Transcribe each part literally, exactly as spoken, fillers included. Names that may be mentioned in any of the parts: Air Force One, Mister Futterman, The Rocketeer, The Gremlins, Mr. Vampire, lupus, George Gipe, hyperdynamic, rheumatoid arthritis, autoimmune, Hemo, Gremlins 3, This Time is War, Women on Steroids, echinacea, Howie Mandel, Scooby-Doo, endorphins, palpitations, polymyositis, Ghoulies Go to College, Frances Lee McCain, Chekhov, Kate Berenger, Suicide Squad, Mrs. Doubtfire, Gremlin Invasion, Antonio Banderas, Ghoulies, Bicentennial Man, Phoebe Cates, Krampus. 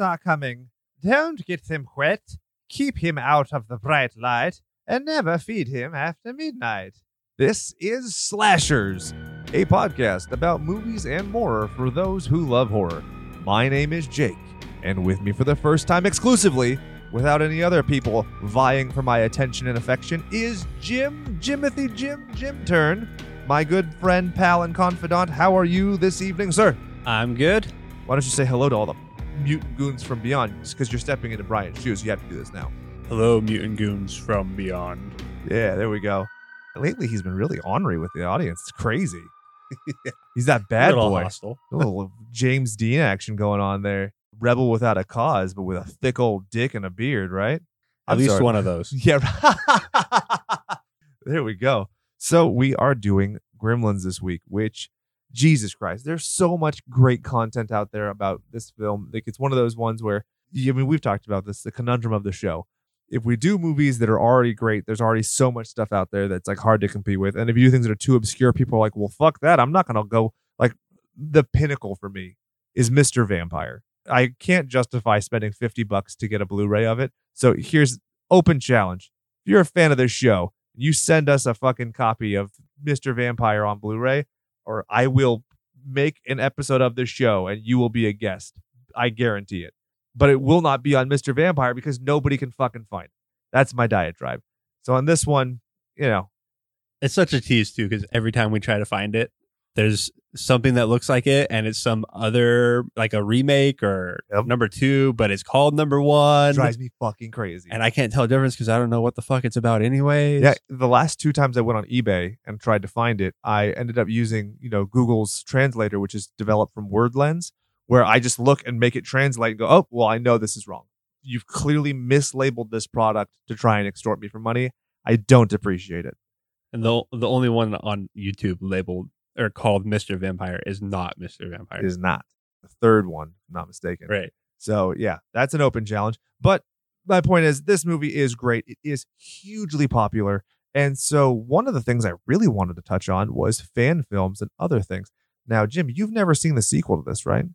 Gremlins are coming. Don't get him wet. Keep him out of the bright light. And never feed him after midnight. This is Slashers, a podcast about movies and more for those who love horror. My name is Jake, and with me for the first time exclusively, without any other people vying for my attention and affection, is Jim, Jimothy Jim, Jim Turn, my good friend, pal, and confidant. How are you this evening, sir? I'm good. Why don't you say hello to all the mutant goons from beyond? It's because you're stepping into Brian's shoes. You have to do this now. Hello, mutant goons from beyond. Yeah, there we go. Lately, he's been really ornery with the audience. It's crazy. Yeah. He's that bad little boy. Hostile. A little James Dean action going on there. Rebel without a cause, but with a thick old dick and a beard, right? At I'm least sorry. One of those. Yeah. There we go. So we are doing Gremlins this week, which, Jesus Christ, there's so much great content out there about this film. Like, it's one of those ones where, I mean, we've talked about this, the conundrum of the show. If we do movies that are already great, there's already so much stuff out there that's like hard to compete with. And if you do things that are too obscure, people are like, well, fuck that. I'm not going to go. Like, the pinnacle for me is Mister Vampire. I can't justify spending fifty bucks to get a Blu-ray of it. So here's open challenge. If you're a fan of this show, you send us a fucking copy of Mister Vampire on Blu-ray, or I will make an episode of this show and you will be a guest. I guarantee it. But it will not be on Mister Vampire because nobody can fucking find it. That's my diatribe. So on this one, you know. It's such a tease, too, because every time we try to find it, there's something that looks like it, and it's some other, like a remake or yep. number two, but it's called number one. It drives me fucking crazy. And I can't tell the difference because I don't know what the fuck it's about anyways. Yeah, the last two times I went on eBay and tried to find it, I ended up using, you know, Google's translator, which is developed from WordLens, where I just look and make it translate and go, oh, well, I know this is wrong. You've clearly mislabeled this product to try and extort me for money. I don't appreciate it. And the the only one on YouTube labeled or called Mister Vampire is not Mister Vampire. It is not. The third one, if I'm not mistaken. Right. So, yeah, that's an open challenge. But my point is, this movie is great. It is hugely popular. And so one of the things I really wanted to touch on was fan films and other things. Now, Jim, you've never seen the sequel to this, right?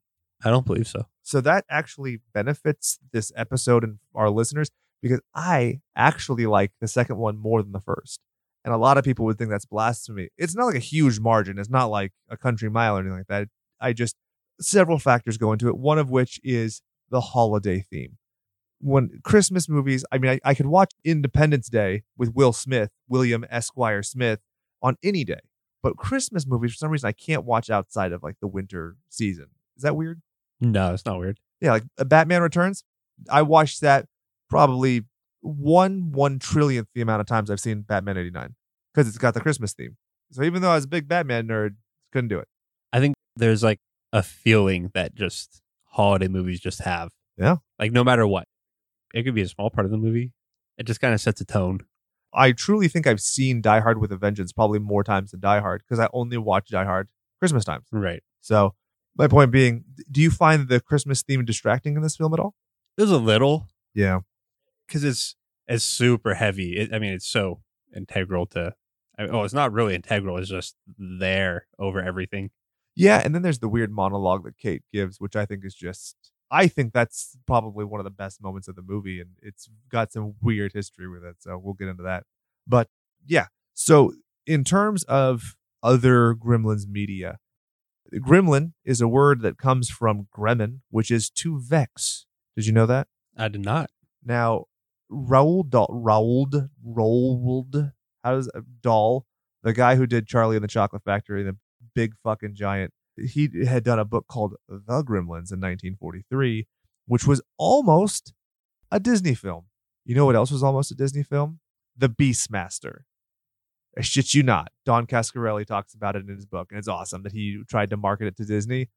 I don't believe so. So that actually benefits this episode and our listeners because I actually like the second one more than the first. And a lot of people would think that's blasphemy. It's not like a huge margin. It's not like a country mile or anything like that. I just, several factors go into it. One of which is the holiday theme. When Christmas movies, I mean, I, I could watch Independence Day with Will Smith, William Esquire Smith on any day. But Christmas movies, for some reason, I can't watch outside of like the winter season. Is that weird? No, it's not weird. Yeah, like Batman Returns. I watched that probably one one trillionth the amount of times I've seen Batman eighty-nine because it's got the Christmas theme. So even though I was a big Batman nerd, couldn't do it. I think there's like a feeling that just holiday movies just have. Yeah. Like no matter what. It could be a small part of the movie. It just kind of sets a tone. I truly think I've seen Die Hard with a Vengeance probably more times than Die Hard because I only watch Die Hard Christmas times. Right. So my point being, do you find the Christmas theme distracting in this film at all? There's a little. Yeah. Because it's, it's super heavy. It, I mean, it's so integral to... I mean, well, it's not really integral. It's just there over everything. Yeah, and then there's the weird monologue that Kate gives, which I think is just... I think that's probably one of the best moments of the movie, and it's got some weird history with it, so we'll get into that. But, yeah. So, in terms of other Gremlins media... Gremlin is a word that comes from Gremlin, which is to vex. Did you know that? I did not. Now, Roald Dahl, Roald, Roald, how does Dahl, the guy who did Charlie and the Chocolate Factory, the big fucking giant, he had done a book called The Gremlins in nineteen forty-three, which was almost a Disney film. You know what else was almost a Disney film? The Beastmaster. I shit you not. Don Cascarelli talks about it in his book, and it's awesome that he tried to market it to Disney.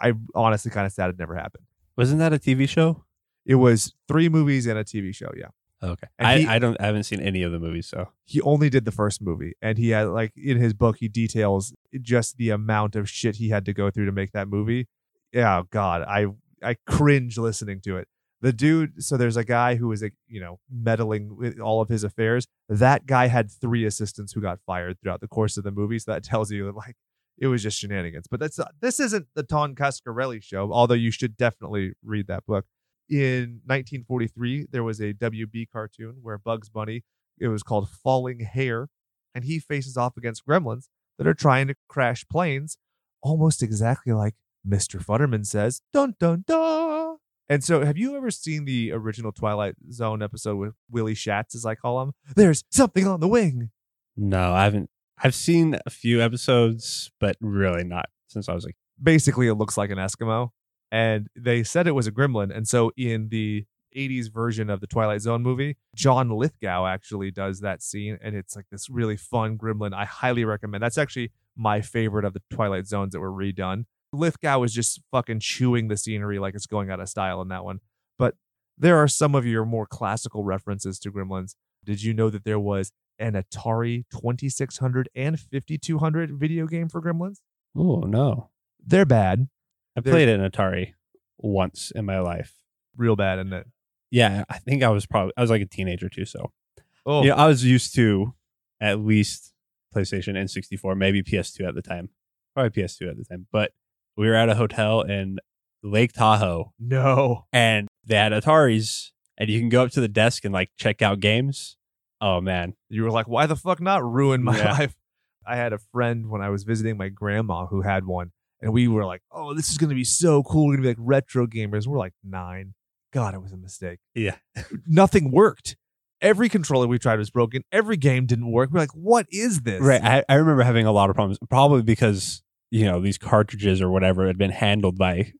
I honestly kind of sad it never happened. Wasn't that a T V show? It was three movies and a T V show, yeah. Okay. I, he, I don't I haven't seen any of the movies, so he only did the first movie, and he had like in his book he details just the amount of shit he had to go through to make that movie. Yeah, oh, God, I I cringe listening to it. The dude, so there's a guy who was, you know, meddling with all of his affairs. That guy had three assistants who got fired throughout the course of the movie. So that tells you that, like, it was just shenanigans. But that's uh, this isn't the Tom Cascarelli show, although you should definitely read that book. In nineteen forty-three, there was a W B cartoon where Bugs Bunny, it was called Falling Hare, and he faces off against gremlins that are trying to crash planes, almost exactly like Mister Futterman says, dun dun dun. And so, have you ever seen the original Twilight Zone episode with Willie Shatz, as I call him? There's something on the wing. No, I haven't. I've seen a few episodes, but really not since I was like. Basically, it looks like an Eskimo. And they said it was a gremlin. And so in the eighties version of the Twilight Zone movie, John Lithgow actually does that scene. And it's like this really fun gremlin. I highly recommend. That's actually my favorite of the Twilight Zones that were redone. Lithgow is just fucking chewing the scenery like it's going out of style in that one. But there are some of your more classical references to gremlins. Did you know that there was an Atari twenty-six hundred and fifty-two hundred video game for gremlins? Oh, no. They're bad. I played an Atari once in my life. Real bad, isn't it? Yeah, I think I was probably I was like a teenager too. So, oh, yeah, I was used to at least PlayStation and sixty-four, maybe P S two at the time, probably P S two at the time. But we were at a hotel in Lake Tahoe. No, and they had Ataris, and you can go up to the desk and like check out games. Oh man, you were like, why the fuck not ruin my yeah. life? I had a friend when I was visiting my grandma who had one. And we were like, oh, this is going to be so cool. We're going to be like retro gamers. We're like nine. God, it was a mistake. Yeah. Nothing worked. Every controller we tried was broken. Every game didn't work. We're like, what is this? Right. I, I remember having a lot of problems, probably because, you know, these cartridges or whatever had been handled by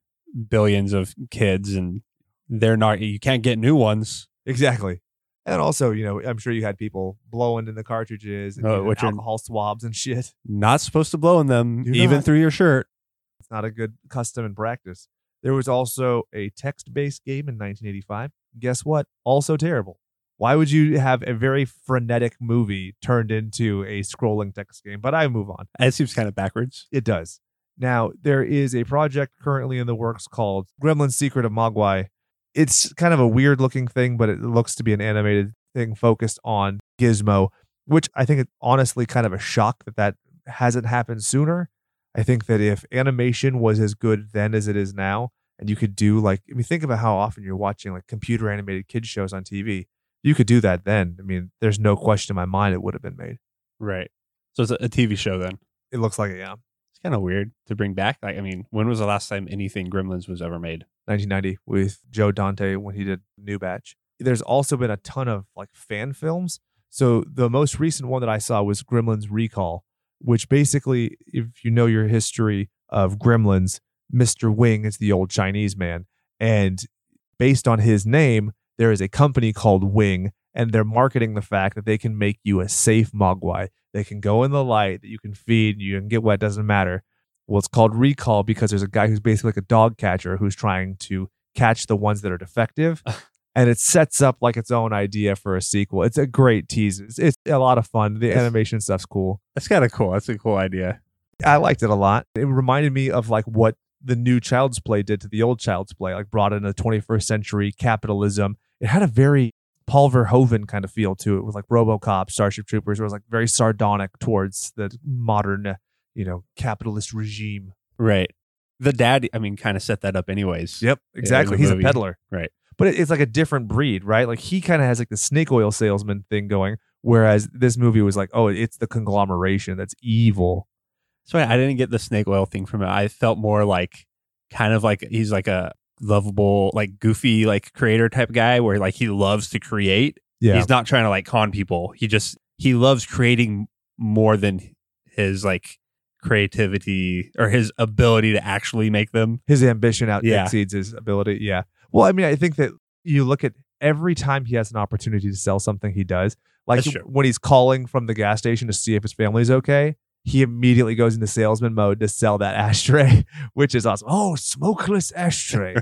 billions of kids and they're not, you can't get new ones. Exactly. And also, you know, I'm sure you had people blowing in the cartridges and oh, which alcohol swabs and shit. Not supposed to blow in them, You're even not. through your shirt. It's not a good custom and practice. There was also a text-based game in nineteen eighty-five. Guess what? Also terrible. Why would you have a very frenetic movie turned into a scrolling text game? But I move on. It seems kind of backwards. It does. Now, there is a project currently in the works called Gremlin's Secret of Mogwai. It's kind of a weird-looking thing, but it looks to be an animated thing focused on Gizmo, which I think it's honestly kind of a shock that that hasn't happened sooner. I think that if animation was as good then as it is now, and you could do like, I mean, think about how often you're watching like computer animated kids shows on T V. You could do that then. I mean, there's no question in my mind it would have been made. Right. So it's a, a T V show then. It looks like it, yeah. It's kind of weird to bring back. Like, I mean, when was the last time anything Gremlins was ever made? nineteen ninety with Joe Dante when he did New Batch. There's also been a ton of like fan films. So the most recent one that I saw was Gremlins Recall, which basically, if you know your history of Gremlins, Mister Wing is the old Chinese man. And based on his name, there is a company called Wing, and they're marketing the fact that they can make you a safe Mogwai. They can go in the light, that you can feed, you can get wet, doesn't matter. Well, it's called Recall because there's a guy who's basically like a dog catcher who's trying to catch the ones that are defective. And it sets up like its own idea for a sequel. It's a great tease. It's, it's a lot of fun. The animation stuff's cool. That's kind of cool. That's a cool idea. I liked it a lot. It reminded me of like what the new Child's Play did to the old Child's Play, like brought in a twenty-first century capitalism. It had a very Paul Verhoeven kind of feel to it with like RoboCop, Starship Troopers, where it was like very sardonic towards the modern, you know, capitalist regime. Right. The dad, I mean, kind of set that up anyways. Yep, exactly. He's movie. a peddler. Right. But it's like a different breed, right? Like he kind of has like the snake oil salesman thing going, whereas this movie was like, oh, it's the conglomeration that's evil. So I didn't get the snake oil thing from it. I felt more like kind of like he's like a lovable, like goofy, like creator type guy where like he loves to create. Yeah. He's not trying to like con people. He just, he loves creating more than his like creativity or his ability to actually make them. His ambition out yeah. exceeds his ability. Yeah. Well, I mean, I think that you look at every time he has an opportunity to sell something, he does. Like when he's calling from the gas station to see if his family's okay, he immediately goes into salesman mode to sell that ashtray, which is awesome. Oh, smokeless ashtray.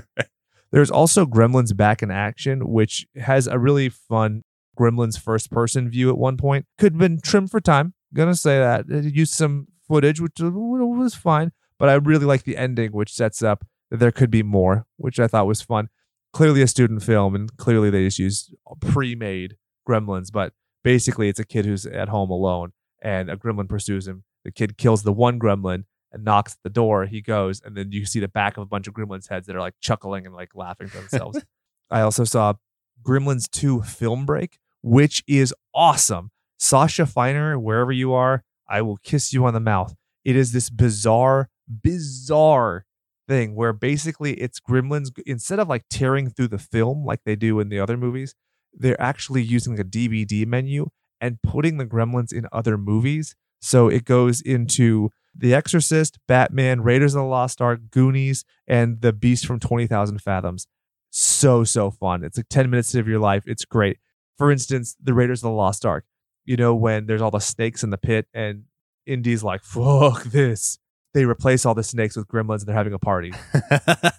There's also Gremlins Back in Action, which has a really fun Gremlins first person view at one point. Could have been trimmed for time. Gonna say that. Used some footage, which was fine. But I really like the ending, which sets up that there could be more, which I thought was fun. Clearly a student film, and clearly they just used pre-made gremlins, but basically it's a kid who's at home alone and a gremlin pursues him. The kid kills the one gremlin and knocks at the door. He goes, and then you see the back of a bunch of Gremlins heads that are like chuckling and like laughing to themselves. I also saw Gremlins two Film Break, which is awesome. Sasha Feiner, wherever you are, I will kiss you on the mouth. It is this bizarre, bizarre thing where basically it's Gremlins, instead of like tearing through the film like they do in the other movies, they're actually using a D V D menu and putting the Gremlins in other movies. So it goes into The Exorcist, Batman, Raiders of the Lost Ark, Goonies, and The Beast from twenty thousand Fathoms. So, so fun. It's like ten minutes of your life. It's great. For instance, the Raiders of the Lost Ark. You know, when there's all the snakes in the pit and Indy's like, fuck this. They replace all the snakes with Gremlins and they're having a party.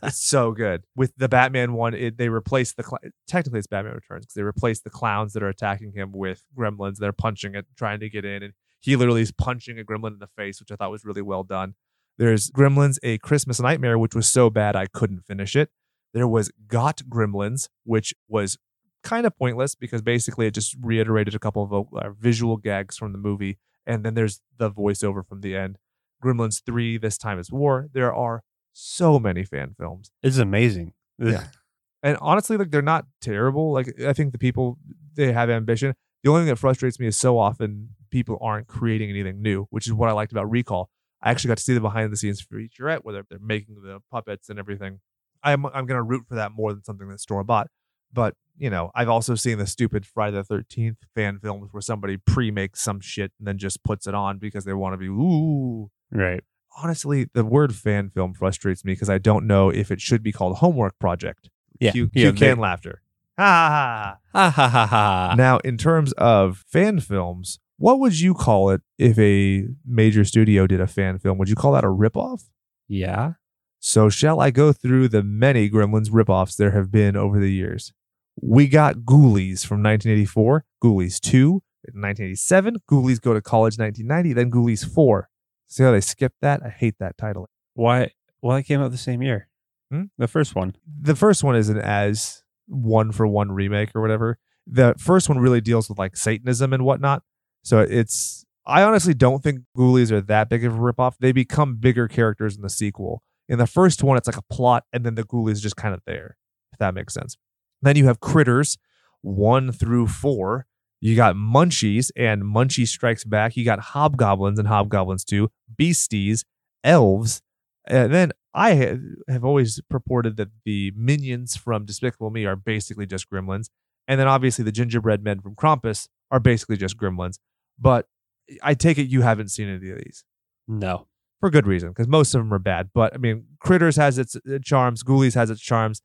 It's so good. With the Batman one, it, they replace the... Cl- Technically, it's Batman Returns because they replace the clowns that are attacking him with Gremlins. They're punching it, trying to get in. And he literally is punching a Gremlin in the face, which I thought was really well done. There's Gremlins, A Christmas Nightmare, which was so bad I couldn't finish it. There was Got Gremlins, which was kind of pointless because basically it just reiterated a couple of uh, visual gags from the movie. And then there's the voiceover from the end. Gremlins three, This Time is War. There are so many fan films. It's amazing. Yeah. And honestly, like, they're not terrible. Like, I think the people, they have ambition. The only thing that frustrates me is so often people aren't creating anything new, which is what I liked about Recall. I actually got to see the behind the scenes featurette where they're, they're making the puppets and everything. I'm I'm going to root for that more than something that's store bought. But, you know, I've also seen the stupid Friday the thirteenth fan films where somebody pre-makes some shit and then just puts it on because they want to be, ooh. Right. Honestly, the word fan film frustrates me because I don't know if it should be called homework project. Yeah. Q, Q yeah, can they... laughter. Ha ha ha. Ha ha ha. Now, in terms of fan films, what would you call it if a major studio did a fan film? Would you call that a ripoff? Yeah. So shall I go through the many Gremlins ripoffs there have been over the years? We got Ghoulies from nineteen eighty-four, Ghoulies two in nineteen eighty-seven, Ghoulies Go to College nineteen ninety, then Ghoulies four. See how they skipped that? I hate that title. Why? Well, it came out the same year. Hmm? The first one. The first one isn't as one for one remake or whatever. The first one really deals with like Satanism and whatnot. So it's, I honestly don't think Ghoulies are that big of a ripoff. They become bigger characters in the sequel. In the first one, it's like a plot, and then the Ghoulies just kind of there, if that makes sense. Then you have Critters one through four. You got Munchies and Munchie Strikes Back. You got Hobgoblins and Hobgoblins two, Beasties, Elves. And then I have always purported that the minions from Despicable Me are basically just Gremlins. And then obviously the Gingerbread Men from Krampus are basically just Gremlins. But I take it you haven't seen any of these. No. For good reason, because most of them are bad. But I mean, Critters has its charms. Ghoulies has its charms.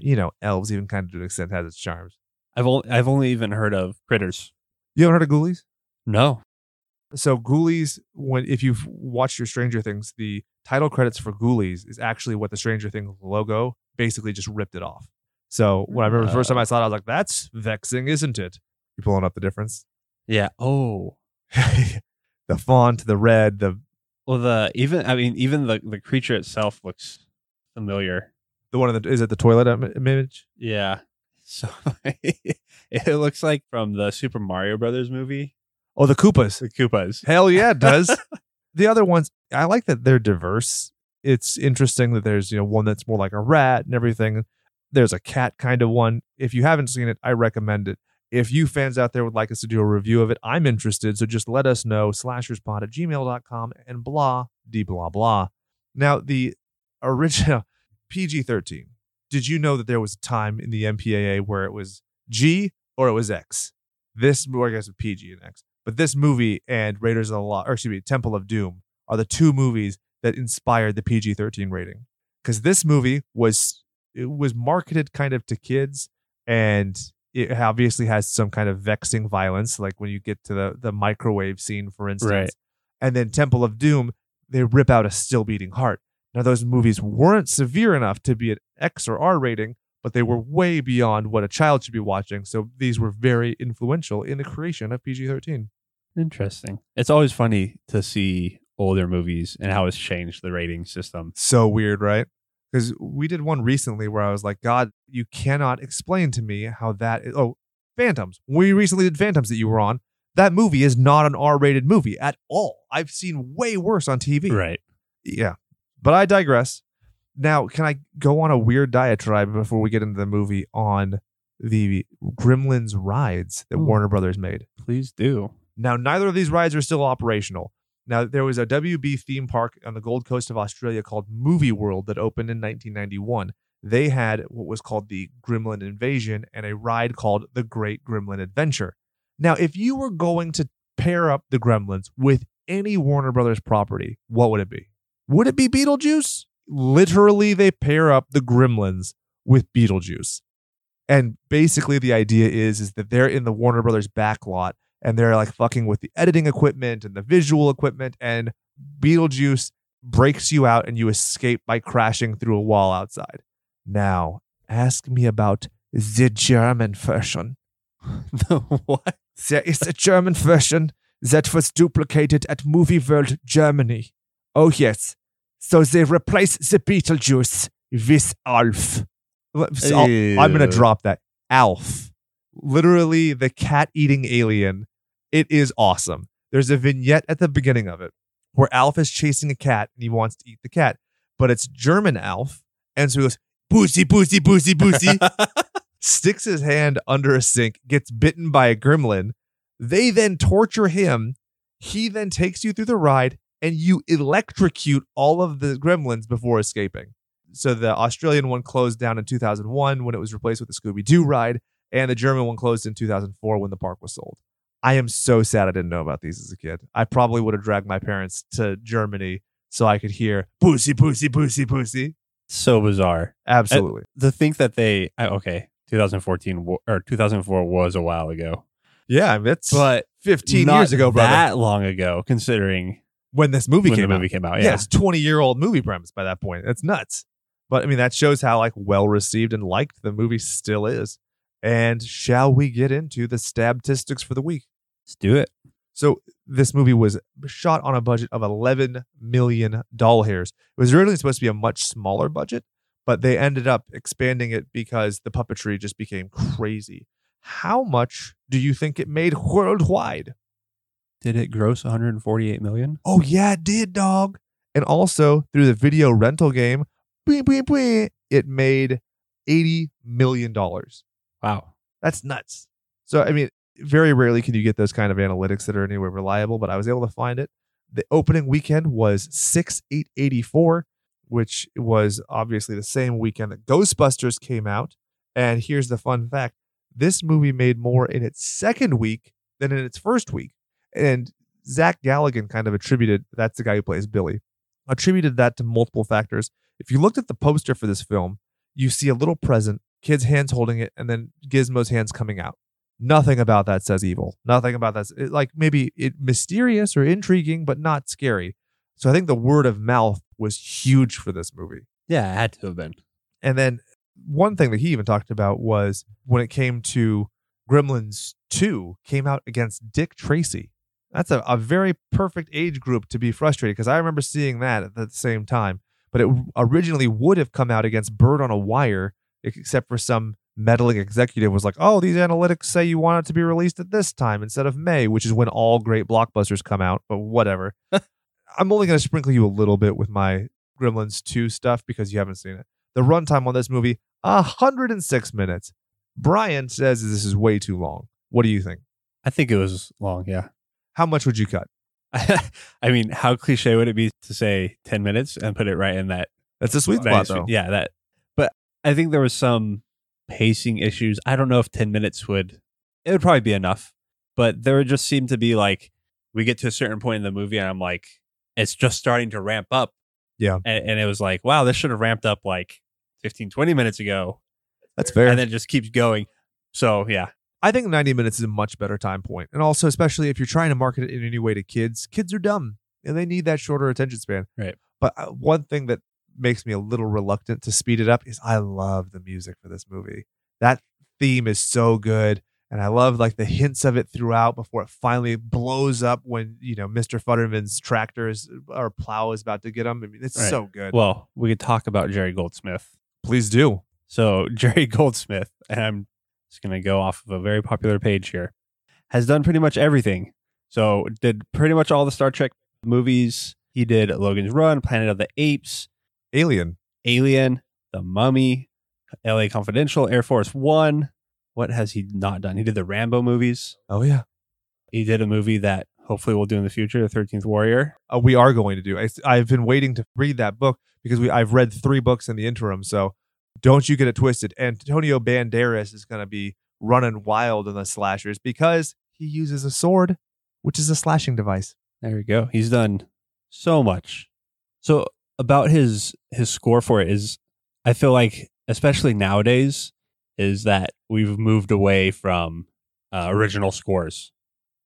You know, Elves even kind of to an extent has its charms. I've only I've only even heard of Critters. You haven't heard of Ghoulies? No. So Ghoulies, when if you've watched your Stranger Things, the title credits for Ghoulies is actually what the Stranger Things logo basically just ripped it off. So when I remember uh, the first time I saw it, I was like, "That's vexing, isn't it?" You pulling up the difference? Yeah. Oh, the font, the red, the well, the even I mean, even the, the creature itself looks familiar. The one of the is it the toilet image? Yeah. So it looks like from the Super Mario Brothers movie. Oh, the Koopas. The Koopas. Hell yeah, it does. The other ones, I like that they're diverse. It's interesting that there's, you know, one that's more like a rat and everything. There's a cat kind of one. If you haven't seen it, I recommend it. If you fans out there would like us to do a review of it, I'm interested. So just let us know, slasherspod at gmail dot com and blah, de blah, blah. Now, the original P G thirteen. Did you know that there was a time in the M P A A where it was G or it was X? This, or I guess with P G and X, but this movie and Raiders of the Lost, or excuse me, Temple of Doom are the two movies that inspired the P G thirteen rating. Because this movie was it was marketed kind of to kids, and it obviously has some kind of vexing violence, like when you get to the the microwave scene, for instance. Right. And then Temple of Doom, they rip out a still beating heart. Now, those movies weren't severe enough to be an X or R rating, but they were way beyond what a child should be watching. So these were very influential in the creation of P G thirteen. Interesting. It's always funny to see older movies and how it's changed the rating system. So weird, right? Because we did one recently where I was like, God, you cannot explain to me how that is. Oh, Phantoms. We recently did Phantoms that you were on. That movie is not an R rated movie at all. I've seen way worse on T V. Right. yeah, but I digress. Now, can I go on a weird diatribe before we get into the movie on the Gremlins rides that Ooh, Warner Brothers made? Please do. Now, neither of these rides are still operational. Now, there was a W B theme park on the Gold Coast of Australia called Movie World that opened in nineteen ninety-one. They had what was called the Gremlin Invasion and a ride called the Great Gremlin Adventure. Now, if you were going to pair up the Gremlins with any Warner Brothers property, what would it be? Would it be Beetlejuice? Literally, they pair up the Gremlins with Beetlejuice. And basically, the idea is, is that they're in the Warner Brothers backlot and they're like fucking with the editing equipment and the visual equipment, and Beetlejuice breaks you out and you escape by crashing through a wall outside. Now, ask me about the German version. The what? There is a German version that was duplicated at Movie World Germany. Oh, yes. So they replace the Beetlejuice with Alf. So I'm going to drop that. Alf. Literally the cat-eating alien. It is awesome. There's a vignette at the beginning of it where Alf is chasing a cat and he wants to eat the cat. But it's German Alf. And so he goes, "Pussy, pussy, pussy, pussy." Sticks his hand under a sink, gets bitten by a gremlin. They then torture him. He then takes you through the ride, and you electrocute all of the gremlins before escaping. So the Australian one closed down in two thousand one when it was replaced with the Scooby-Doo ride, and the German one closed in two thousand four when the park was sold. I am so sad I didn't know about these as a kid. I probably would have dragged my parents to Germany so I could hear, "Pussy, pussy, pussy, pussy." So bizarre. Absolutely. And to think that they, okay, twenty fourteen or two thousand four was a while ago. Yeah, I mean, it's but fifteen years ago, brother. Not that long ago, considering when this movie when came the out. movie came out. Yeah, yeah, it's twenty-year-old movie premise by that point. It's nuts. But I mean, that shows how like well-received and liked the movie still is. And shall we get into the stabtistics for the week? Let's do it. So this movie was shot on a budget of eleven million dollars. It was originally supposed to be a much smaller budget, but they ended up expanding it because the puppetry just became crazy. How much do you think it made worldwide? Did it gross one hundred forty-eight million dollars? Oh, yeah, it did, dog. And also, through the video rental game, it made eighty million dollars. Wow. That's nuts. So, I mean, very rarely can you get those kind of analytics that are anywhere reliable, but I was able to find it. The opening weekend was six eight eighty-four, which was obviously the same weekend that Ghostbusters came out. And here's the fun fact. This movie made more in its second week than in its first week. And Zach Galligan kind of attributed, that's the guy who plays Billy, attributed that to multiple factors. If you looked at the poster for this film, you see a little present, kid's hands holding it, and then Gizmo's hands coming out. Nothing about that says evil. Nothing about that. It, like maybe it mysterious or intriguing, but not scary. So I think the word of mouth was huge for this movie. Yeah, it had to have been. And then one thing that he even talked about was when it came to Gremlins two came out against Dick Tracy. That's a, a very perfect age group to be frustrated, because I remember seeing that at the same time. But it originally would have come out against Bird on a Wire, except for some meddling executive was like, "Oh, these analytics say you want it to be released at this time instead of May," which is when all great blockbusters come out, but whatever. I'm only going to sprinkle you a little bit with my Gremlins two stuff because you haven't seen it. The runtime on this movie, one hundred six minutes. Brian says this is way too long. What do you think? I think it was long, yeah. How much would you cut? I mean, how cliche would it be to say ten minutes and put it right in that? That's a sweet spot, though. Yeah, that. But I think there was some pacing issues. I don't know if ten minutes would... It would probably be enough. But there would just seem to be like, we get to a certain point in the movie and I'm like, it's just starting to ramp up. Yeah. And, and it was like, wow, this should have ramped up like fifteen, twenty minutes ago. That's fair. And then it just keeps going. So, yeah. I think ninety minutes is a much better time point. And also, especially if you're trying to market it in any way to kids, kids are dumb and they need that shorter attention span. Right. But one thing that makes me a little reluctant to speed it up is I love the music for this movie. That theme is so good. And I love like the hints of it throughout before it finally blows up when, you know, Mister Futterman's tractors or plow is about to get him. I mean, it's right. So good. Well, we could talk about Jerry Goldsmith. Please do. So Jerry Goldsmith, and I'm just going to go off of a very popular page here, has done pretty much everything. So did pretty much all the Star Trek movies. He did Logan's Run, Planet of the Apes, Alien, Alien, The Mummy, L A Confidential, Air Force One. What has he not done? He did the Rambo movies. Oh, yeah. He did a movie that hopefully we'll do in the future, The thirteenth Warrior. Uh, we are going to do. I, I've been waiting to read that book because we I've read three books in the interim. So don't you get it twisted. Antonio Banderas is going to be running wild in the slashers because he uses a sword, which is a slashing device. There we go. He's done so much. So about his his score for it is, I feel like, especially nowadays, is that we've moved away from uh, original scores.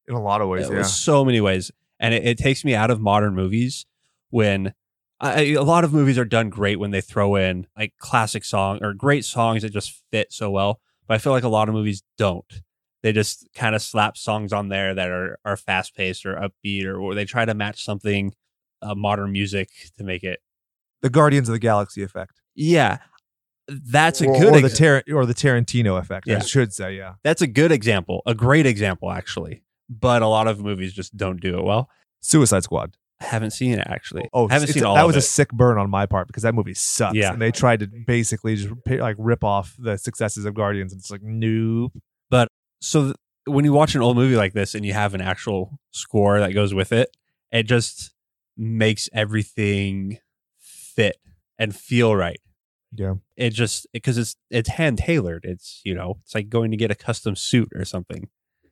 In a lot of ways, it, yeah. In so many ways. And it, it takes me out of modern movies when I, a lot of movies are done great when they throw in like classic song or great songs that just fit so well. But I feel like a lot of movies don't. They just kind of slap songs on there that are, are fast paced or upbeat, or, or they try to match something uh, modern music to make it. The Guardians of the Galaxy effect. Yeah. That's a or, good or the, Tar- or the Tarantino effect, yeah. I should say. Yeah, that's a good example. A great example, actually. But a lot of movies just don't do it well. Suicide Squad. I haven't seen it, actually. Oh, I haven't seen all that of was it. A sick burn on my part because that movie sucks. Yeah. And they tried to basically just pay, like rip off the successes of Guardians. And it's like, nope. But so th- when you watch an old movie like this and you have an actual score that goes with it, it just makes everything fit and feel right. Yeah. It just, because it, it's, it's hand tailored. It's, you know, it's like going to get a custom suit or something.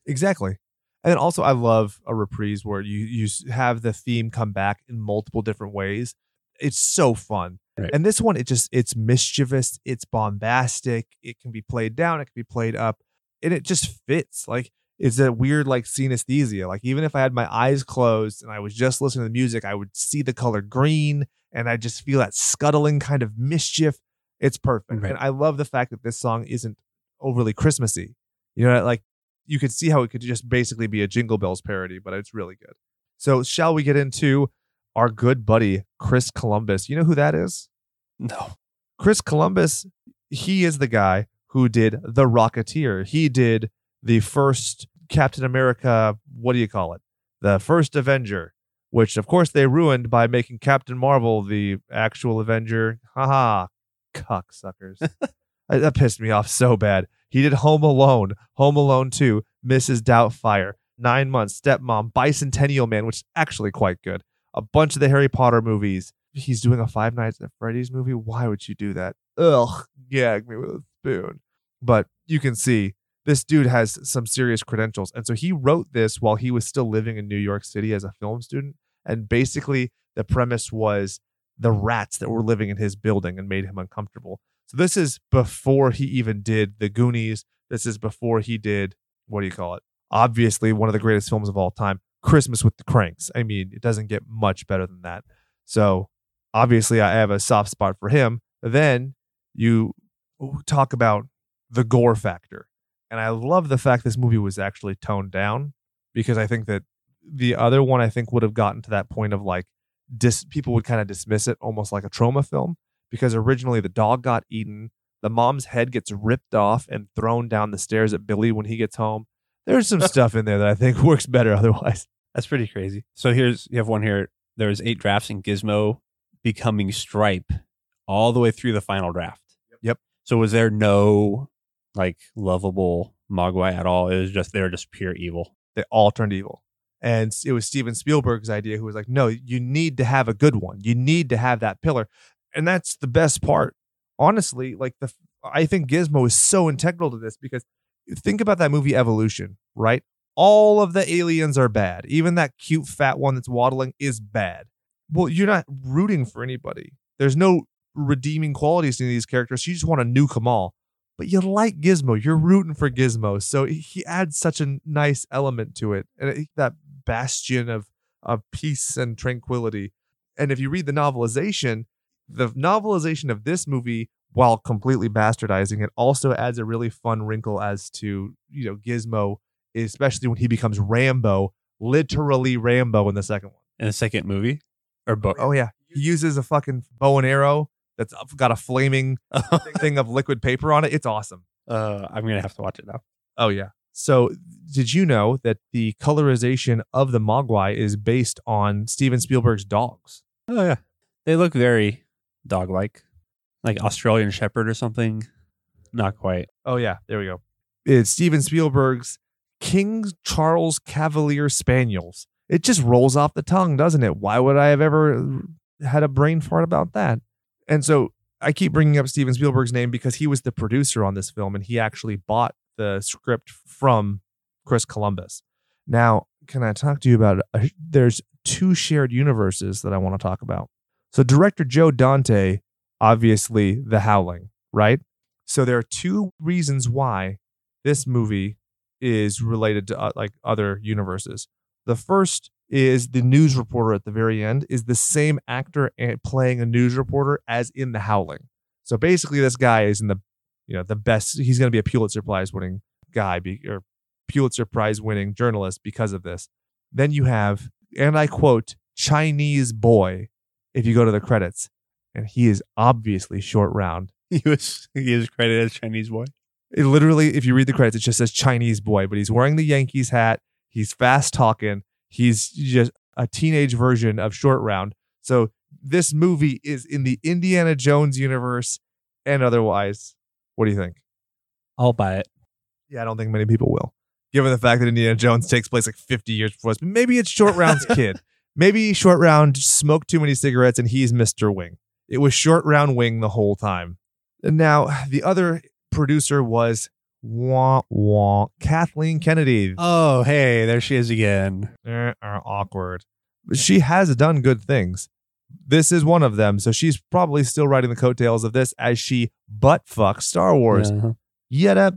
Exactly. And then also, I love a reprise where you, you have the theme come back in multiple different ways. It's so fun. Right. And this one, it just it's mischievous. It's bombastic. It can be played down. It can be played up. And it just fits. Like, it's a weird, like, synesthesia. Like, even if I had my eyes closed and I was just listening to the music, I would see the color green. And I just feel that scuttling kind of mischief. It's perfect. Right. And I love the fact that this song isn't overly Christmassy. You know, like, you could see how it could just basically be a Jingle Bells parody, but it's really good. So shall we get into our good buddy, Chris Columbus? You know who that is? No. Chris Columbus, he is the guy who did The Rocketeer. He did the first Captain America, what do you call it? The First Avenger, which of course they ruined by making Captain Marvel the actual Avenger. Haha, cocksuckers. That pissed me off so bad. He did Home Alone, Home Alone two, Missus Doubtfire, Nine Months, Stepmom, Bicentennial Man, which is actually quite good. A bunch of the Harry Potter movies. He's doing a Five Nights at Freddy's movie. Why would you do that? Ugh, gag me with a spoon. But you can see this dude has some serious credentials. And so he wrote this while he was still living in New York City as a film student. And basically the premise was the rats that were living in his building and made him uncomfortable. So this is before he even did The Goonies. This is before he did, what do you call it? Obviously, one of the greatest films of all time, Christmas with the Cranks. I mean, it doesn't get much better than that. So obviously, I have a soft spot for him. Then you talk about the gore factor. And I love the fact this movie was actually toned down, because I think that the other one, I think, would have gotten to that point of like, dis- people would kind of dismiss it almost like a trauma film. Because originally the dog got eaten, the mom's head gets ripped off and thrown down the stairs at Billy when he gets home. There's some stuff in there that I think works better otherwise. That's pretty crazy. So here's, you have one here. There was eight drafts in Gizmo becoming Stripe all the way through the final draft. Yep. So was there no like lovable Mogwai at all? It was just, they were just pure evil. They all turned evil. And it was Steven Spielberg's idea, who was like, no, you need to have a good one. You need to have that pillar. And that's the best part. Honestly, like the, I think Gizmo is so integral to this, because think about that movie Evolution, right? All of the aliens are bad. Even that cute fat one that's waddling is bad. Well, you're not rooting for anybody. There's no redeeming qualities to any of these characters. You just want to nuke them all. But you like Gizmo. You're rooting for Gizmo. So he adds such a nice element to it. And that bastion of, of peace and tranquility. And if you read the novelization, the novelization of this movie, while completely bastardizing it, also adds a really fun wrinkle as to, you know, Gizmo, especially when he becomes Rambo, literally Rambo in the second one. In the second movie? Or bo- Oh, yeah. He uses a fucking bow and arrow that's got a flaming thing of liquid paper on it. It's awesome. Uh, I'm going to have to watch it now. Oh, yeah. So did you know that the colorization of the Mogwai is based on Steven Spielberg's dogs? Oh, yeah. They look very dog-like, like Australian Shepherd or something. Not quite. Oh, yeah. There we go. It's Steven Spielberg's King Charles Cavalier Spaniels. It just rolls off the tongue, doesn't it? Why would I have ever had a brain fart about that? And so I keep bringing up Steven Spielberg's name because he was the producer on this film, and he actually bought the script from Chris Columbus. Now, can I talk to you about it? There's two shared universes that I want to talk about. So director Joe Dante, obviously The Howling, right? So there are two reasons why this movie is related to uh, like other universes. The first is the news reporter at the very end is the same actor playing a news reporter as in The Howling. So basically, this guy is in the, you know, the best. He's going to be a Pulitzer Prize winning guy be, or Pulitzer Prize winning journalist because of this. Then you have, and I quote, Chinese boy, if you go to the credits, and he is obviously short round. He was he was credited as Chinese boy. It literally, if you read the credits, it just says Chinese boy, but he's wearing the Yankees hat. He's fast talking. He's just a teenage version of Short Round. So this movie is in the Indiana Jones universe and otherwise. What do you think? I'll buy it. Yeah, I don't think many people will, given the fact that Indiana Jones takes place like fifty years before us. But maybe it's Short Round's kid. Maybe Short Round smoked too many cigarettes and he's Mister Wing. It was Short Round Wing the whole time. And now the other producer was wah, wah, Kathleen Kennedy. Oh, hey, there she is again. Eh, awkward. She has done good things. This is one of them. So she's probably still riding the coattails of this as she butt fucks Star Wars. Yeah.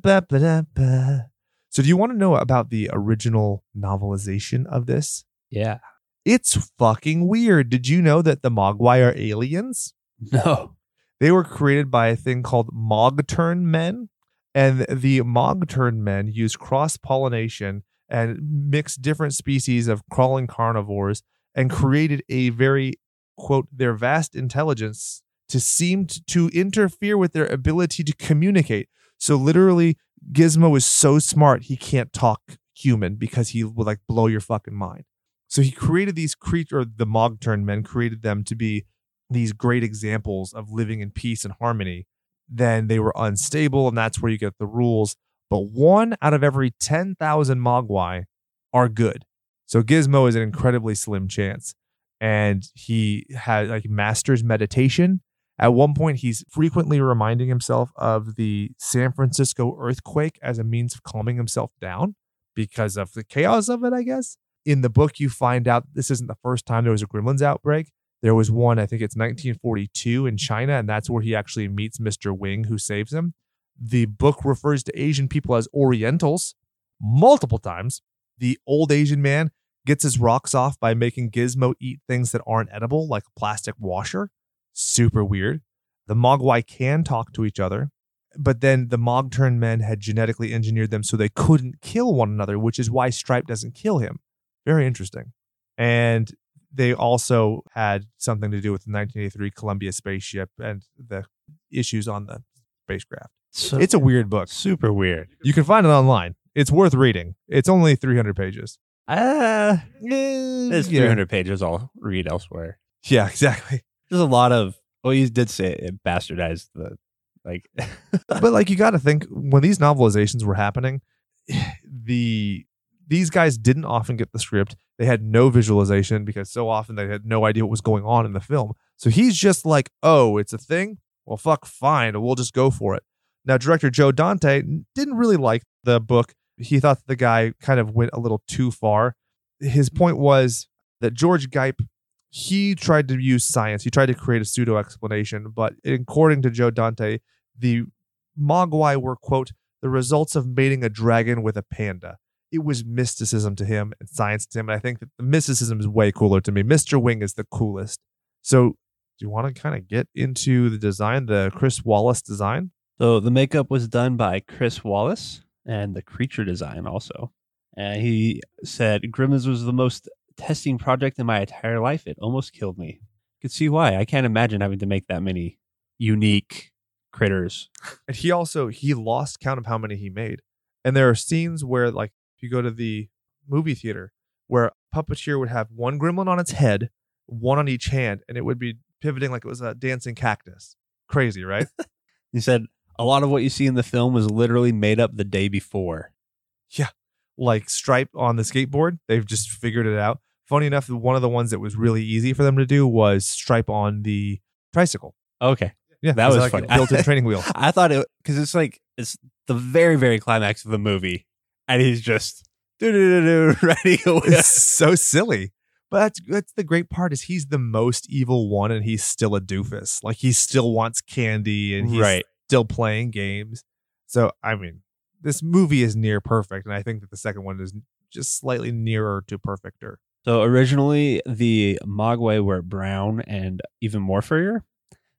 So do you want to know about the original novelization of this? Yeah. It's fucking weird. Did you know that the Mogwai are aliens? No. They were created by a thing called Mogturn men, and the Mogturn men use cross-pollination and mixed different species of crawling carnivores and created a very, quote, their vast intelligence to seem to interfere with their ability to communicate. So literally, Gizmo is so smart, he can't talk human because he will like blow your fucking mind. So he created these creatures, the Mogturn men created them to be these great examples of living in peace and harmony. Then they were unstable, and that's where you get the rules. But one out of every ten thousand Mogwai are good. So Gizmo is an incredibly slim chance. And he has like masters meditation. At one point, he's frequently reminding himself of the San Francisco earthquake as a means of calming himself down because of the chaos of it, I guess. In the book, you find out this isn't the first time there was a Gremlins outbreak. There was one, I think it's nineteen forty-two in China, and that's where he actually meets Mister Wing, who saves him. The book refers to Asian people as Orientals multiple times. The old Asian man gets his rocks off by making Gizmo eat things that aren't edible, like a plastic washer. Super weird. The Mogwai can talk to each other, but then the Mogturn men had genetically engineered them so they couldn't kill one another, which is why Stripe doesn't kill him. Very interesting. And they also had something to do with the nineteen eighty-three Columbia spaceship and the issues on the spacecraft. So it's a weird book. Super weird. You can find it online. It's worth reading. It's only three hundred pages. Uh, it's yeah. three hundred pages I'll read elsewhere. Yeah, exactly. There's a lot of, well, you did say it, it bastardized the, like. But like, you got to think, when these novelizations were happening, the... these guys didn't often get the script. They had no visualization because so often they had no idea what was going on in the film. So he's just like, oh, it's a thing? Well, fuck, fine. We'll just go for it. Now, director Joe Dante didn't really like the book. He thought the guy kind of went a little too far. His point was that George Gipe, he tried to use science. He tried to create a pseudo explanation. But according to Joe Dante, the Mogwai were, quote, the results of mating a dragon with a panda. It was mysticism to him and science to him. And I think that the mysticism is way cooler to me. Mister Wing is the coolest. So do you want to kind of get into the design, the Chris Wallace design? So the makeup was done by Chris Wallace and the creature design also. And he said, Gremlins was the most testing project in my entire life. It almost killed me. You could see why. I can't imagine having to make that many unique critters. And he also, he lost count of how many he made. And there are scenes where, like, if you go to the movie theater, where a puppeteer would have one gremlin on its head, one on each hand, and it would be pivoting like it was a dancing cactus. Crazy, right? You said a lot of what you see in the film was literally made up the day before. Yeah. Like Stripe on the skateboard, they've just figured it out. Funny enough, one of the ones that was really easy for them to do was Stripe on the tricycle. Okay. Yeah, that was like funny. A built-in training wheel. I thought it, because it's like, it's the very, very climax of the movie, and he's just do-do-do-do ready. It's so silly. But that's, that's the great part, is he's the most evil one, and he's still a doofus. Like, he still wants candy, and he's right. still playing games. So, I mean, this movie is near perfect, and I think that the second one is just slightly nearer to perfecter. So originally, the Mogwai were brown and even more furrier,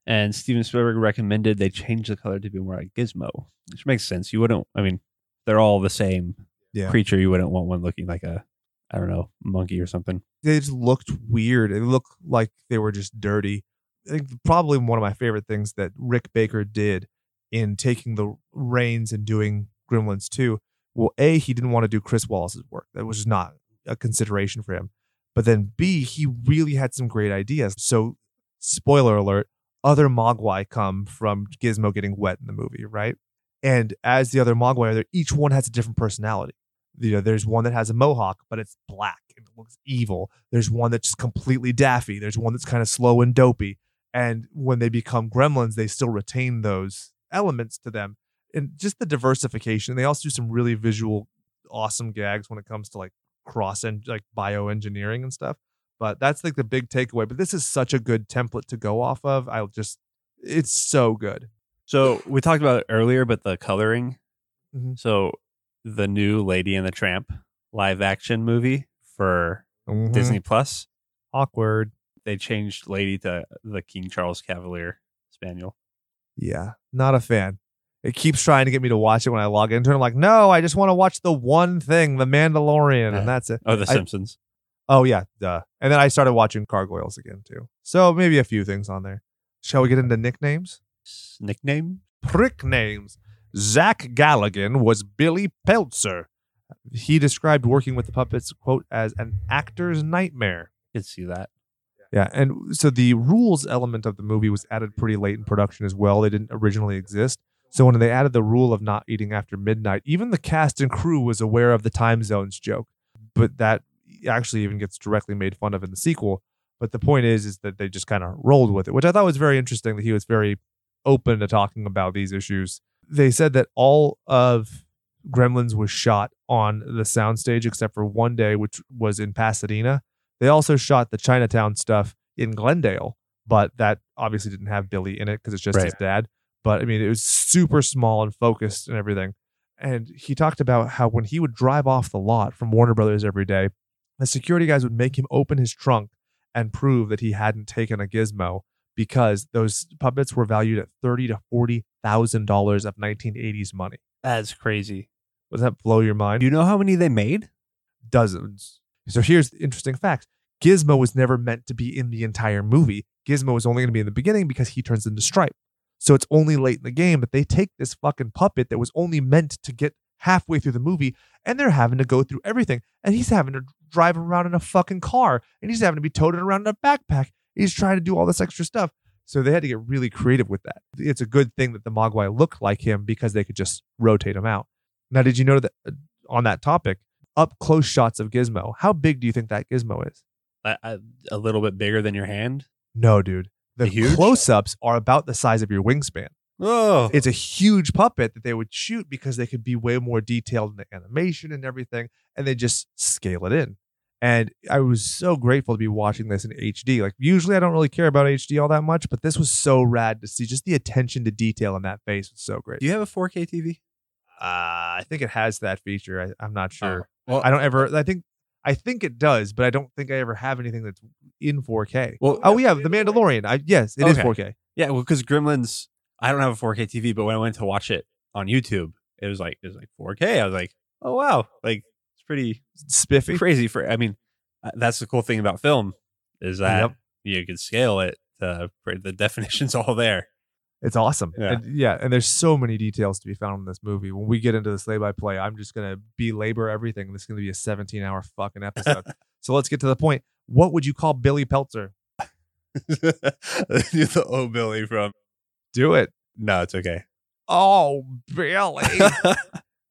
and Steven Spielberg recommended they change the color to be more like Gizmo, which makes sense. You wouldn't, I mean, they're all the same yeah. creature. You wouldn't want one looking like a, I don't know, monkey or something. They just looked weird. It looked like they were just dirty. I think probably one of my favorite things that Rick Baker did in taking the reins and doing Gremlins two, well, A, he didn't want to do Chris Wallace's work. That was just not a consideration for him. But then B, he really had some great ideas. So, spoiler alert, other Mogwai come from Gizmo getting wet in the movie, right? And as the other Mogwai are there, each one has a different personality. You know, there's one that has a mohawk, but it's black and it looks evil. There's one that's just completely daffy. There's one that's kind of slow and dopey. And when they become gremlins, they still retain those elements to them. And just the diversification. They also do some really visual, awesome gags when it comes to like cross and like bioengineering and stuff. But that's like the big takeaway. But this is such a good template to go off of. I'll just, it's so good. So we talked about it earlier, but the coloring. Mm-hmm. So the new Lady and the Tramp live action movie for mm-hmm. Disney Plus. Awkward. They changed Lady to the King Charles Cavalier Spaniel. Yeah, not a fan. It keeps trying to get me to watch it when I log into it. I'm like, no, I just want to watch the one thing, The Mandalorian, and that's it. Oh, The I, Simpsons. Oh, yeah. Duh. And then I started watching Gargoyles again, too. So maybe a few things on there. Shall we get into nicknames? Nickname? Prick names. Zach Galligan was Billy Peltzer. He described working with the puppets, quote, as an actor's nightmare. You could see that. Yeah, and so the rules element of the movie was added pretty late in production as well. They didn't originally exist. So when they added the rule of not eating after midnight, even the cast and crew was aware of the time zones joke. But that actually even gets directly made fun of in the sequel. But the point is, is that they just kind of rolled with it, which I thought was very interesting that he was very open to talking about these issues. They said that all of Gremlins was shot on the soundstage except for one day, which was in Pasadena. They also shot the Chinatown stuff in Glendale, but that obviously didn't have Billy in it because it's just right. his dad. But I mean, it was super small and focused and everything. And he talked about how when he would drive off the lot from Warner Brothers every day, the security guys would make him open his trunk and prove that he hadn't taken a gizmo because those puppets were valued at thirty thousand dollars to forty thousand dollars of nineteen eighties money. That's crazy. Does that blow your mind? Do you know how many they made? Dozens. So here's the interesting fact. Gizmo was never meant to be in the entire movie. Gizmo was only going to be in the beginning because he turns into Stripe. So it's only late in the game, but they take this fucking puppet that was only meant to get halfway through the movie, and they're having to go through everything. And he's having to drive around in a fucking car, and he's having to be toted around in a backpack. He's trying to do all this extra stuff. So they had to get really creative with that. It's a good thing that the Mogwai looked like him because they could just rotate him out. Now, did you know that on that topic, up close shots of Gizmo, how big do you think that Gizmo is? A, a, a little bit bigger than your hand? No, dude. The close-ups are about the size of your wingspan. Oh, it's a huge puppet that they would shoot because they could be way more detailed in the animation and everything, and they just scale it in. And I was so grateful to be watching this in H D. Like, usually I don't really care about H D all that much, but this was so rad to see. Just the attention to detail in that face was so great. Do you have a four K T V? Uh, I think it has that feature. I, I'm not sure. Oh, well, I don't ever. I think. I think it does, but I don't think I ever have anything that's in four K. Well, oh yeah, The Mandalorian. I, yes, it okay. is four K. Yeah, well, because Gremlins, I don't have a four K T V, but when I went to watch it on YouTube, it was like it was like four K. I was like, oh wow, like it's pretty spiffy, crazy. For I mean, that's the cool thing about film is that yep. you can scale it. Uh, the definition's all there. It's awesome. Yeah. And, yeah. And there's so many details to be found in this movie. When we get into the play by play, I'm just going to belabor everything. This is going to be a seventeen hour fucking episode. So let's get to the point. What would you call Billy Peltzer? The old Billy from. Do it. No, it's okay. Oh, Billy.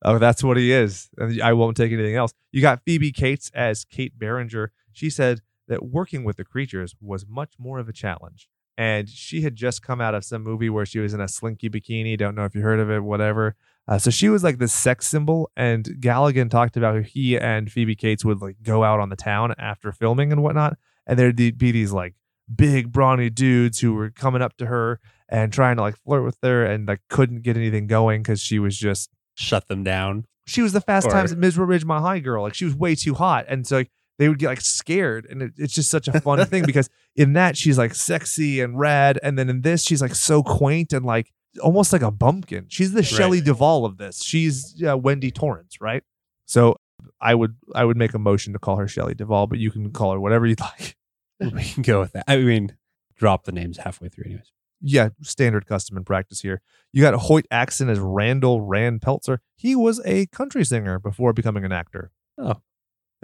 Oh, that's what he is. And I won't take anything else. You got Phoebe Cates as Kate Berenger. She said that working with the creatures was much more of a challenge. And she had just come out of some movie where she was in a slinky bikini. Don't know if you heard of it, whatever. Uh, so she was like the sex symbol. And Galligan talked about how he and Phoebe Cates would like go out on the town after filming and whatnot. And there'd be these like big brawny dudes who were coming up to her and trying to like flirt with her and like couldn't get anything going because she was just shut them down. She was the Fast or... Times at Miserable Ridge, My High girl. Like she was way too hot. And so like, they would get like scared, and it, it's just such a fun thing because in that she's like sexy and rad, and then in this she's like so quaint and like almost like a bumpkin. She's the right. Shelley Duvall of this. She's uh, Wendy Torrance, right? So I would I would make a motion to call her Shelley Duvall, but you can call her whatever you'd like. We can go with that. I mean, drop the names halfway through, anyways. Yeah, standard custom and practice here. You got Hoyt Axon as Randall Rand Peltzer. He was a country singer before becoming an actor. Oh.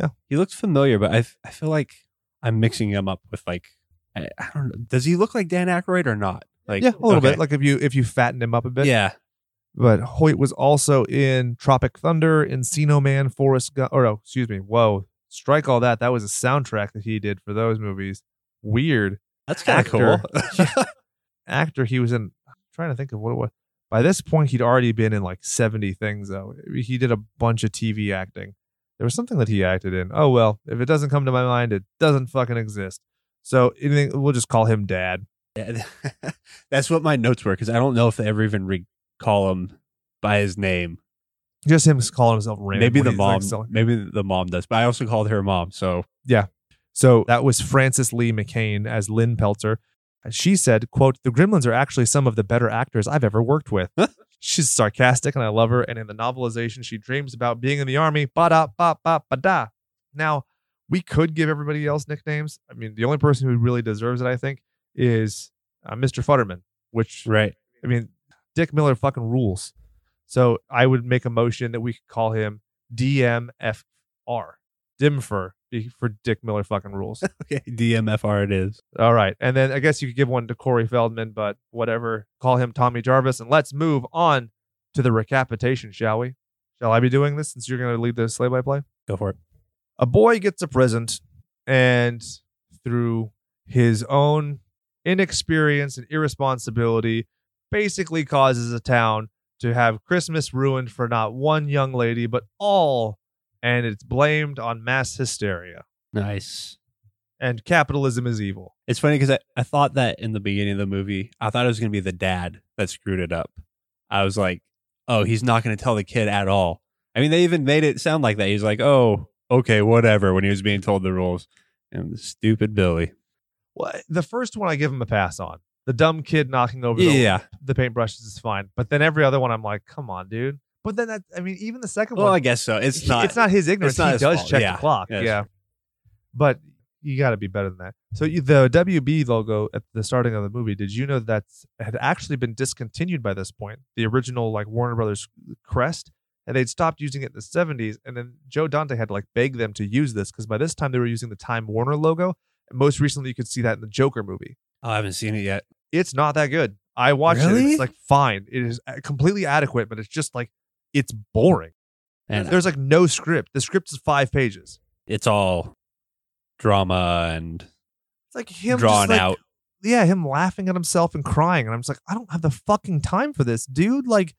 Yeah. He looks familiar, but I I feel like I'm mixing him up with like, I, I don't know. Does he look like Dan Aykroyd or not? Like, yeah, a little okay. bit. Like if you if you fatten him up a bit. Yeah. But Hoyt was also in Tropic Thunder, Encino Man, Forrest Gump. Or no, excuse me. Whoa. Strike all that. That was a soundtrack that he did for those movies. Weird. That's kind of cool. Yeah. Actor he was in. I'm trying to think of what it was. By this point, he'd already been in like seventy things, though. He did a bunch of T V acting. There was something that he acted in. Oh, well, if it doesn't come to my mind, it doesn't fucking exist. So anything, we'll just call him Dad. Yeah, that's what my notes were, because I don't know if they ever even recall him by his name. Just him calling himself Randall. Maybe the mom. Like maybe the mom does, but I also called her mom. So yeah. So that was Frances Lee McCain as Lynn Peltzer. She said, quote, "The Gremlins are actually some of the better actors I've ever worked with." She's sarcastic and I love her. And in the novelization, she dreams about being in the army. Ba-da-ba-ba-ba-da. Now, we could give everybody else nicknames. I mean, the only person who really deserves it, I think, is uh, Mister Futterman, which, right. I mean, Dick Miller fucking rules. So I would make a motion that we could call him D M F R. Dimfer for Dick Miller fucking rules. Okay, D M F R it is. All right. And then I guess you could give one to Corey Feldman, but whatever. Call him Tommy Jarvis. And let's move on to the recapitation, shall we? Shall I be doing this since you're going to lead the play by play? Go for it. A boy gets a present, and through his own inexperience and irresponsibility, basically causes a town to have Christmas ruined for not one young lady, but all. And it's blamed on mass hysteria. Nice. And capitalism is evil. It's funny because I, I thought that in the beginning of the movie, I thought it was going to be the dad that screwed it up. I was like, oh, he's not going to tell the kid at all. I mean, they even made it sound like that. He's like, oh, okay, whatever, when he was being told the rules. And stupid Billy. Well, the first one I give him a pass on. The dumb kid knocking over yeah. the, the paintbrushes is fine. But then every other one, I'm like, come on, dude. But then, that, I mean, even the second well, one. Well, I guess so. It's he, not. It's not his ignorance. Not he his does fault. Check yeah. the clock. Yeah. yeah. But you got to be better than that. So you, the W B logo at the starting of the movie, did you know that had actually been discontinued by this point? The original like Warner Brothers crest. And they'd stopped using it in the seventies. And then Joe Dante had to like beg them to use this because by this time they were using the Time Warner logo. And most recently, you could see that in the Joker movie. Oh, I haven't seen it yet. It's not that good. I watched really? it. It's like fine. It is completely adequate, but it's just like. It's boring. And there's like no script. The script is five pages. It's all drama and it's like him drawn just like, out. Yeah, him laughing at himself and crying. And I'm just like, I don't have the fucking time for this, dude. Like,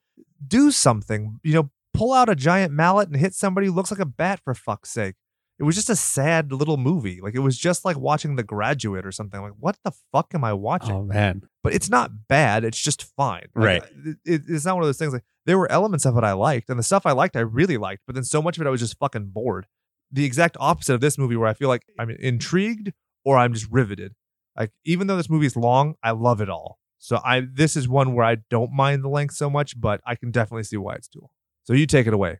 do something. You know, pull out a giant mallet and hit somebody who looks like a bat for fuck's sake. It was just a sad little movie. Like, it was just like watching The Graduate or something. I'm like, what the fuck am I watching? Oh, man. But it's not bad. It's just fine. Like, right. It, it's not one of those things like, there were elements of it I liked, and the stuff I liked, I really liked, but then so much of it, I was just fucking bored. The exact opposite of this movie where I feel like I'm intrigued or I'm just riveted. Like, even though this movie is long, I love it all. So I this is one where I don't mind the length so much, but I can definitely see why it's too long. So you take it away.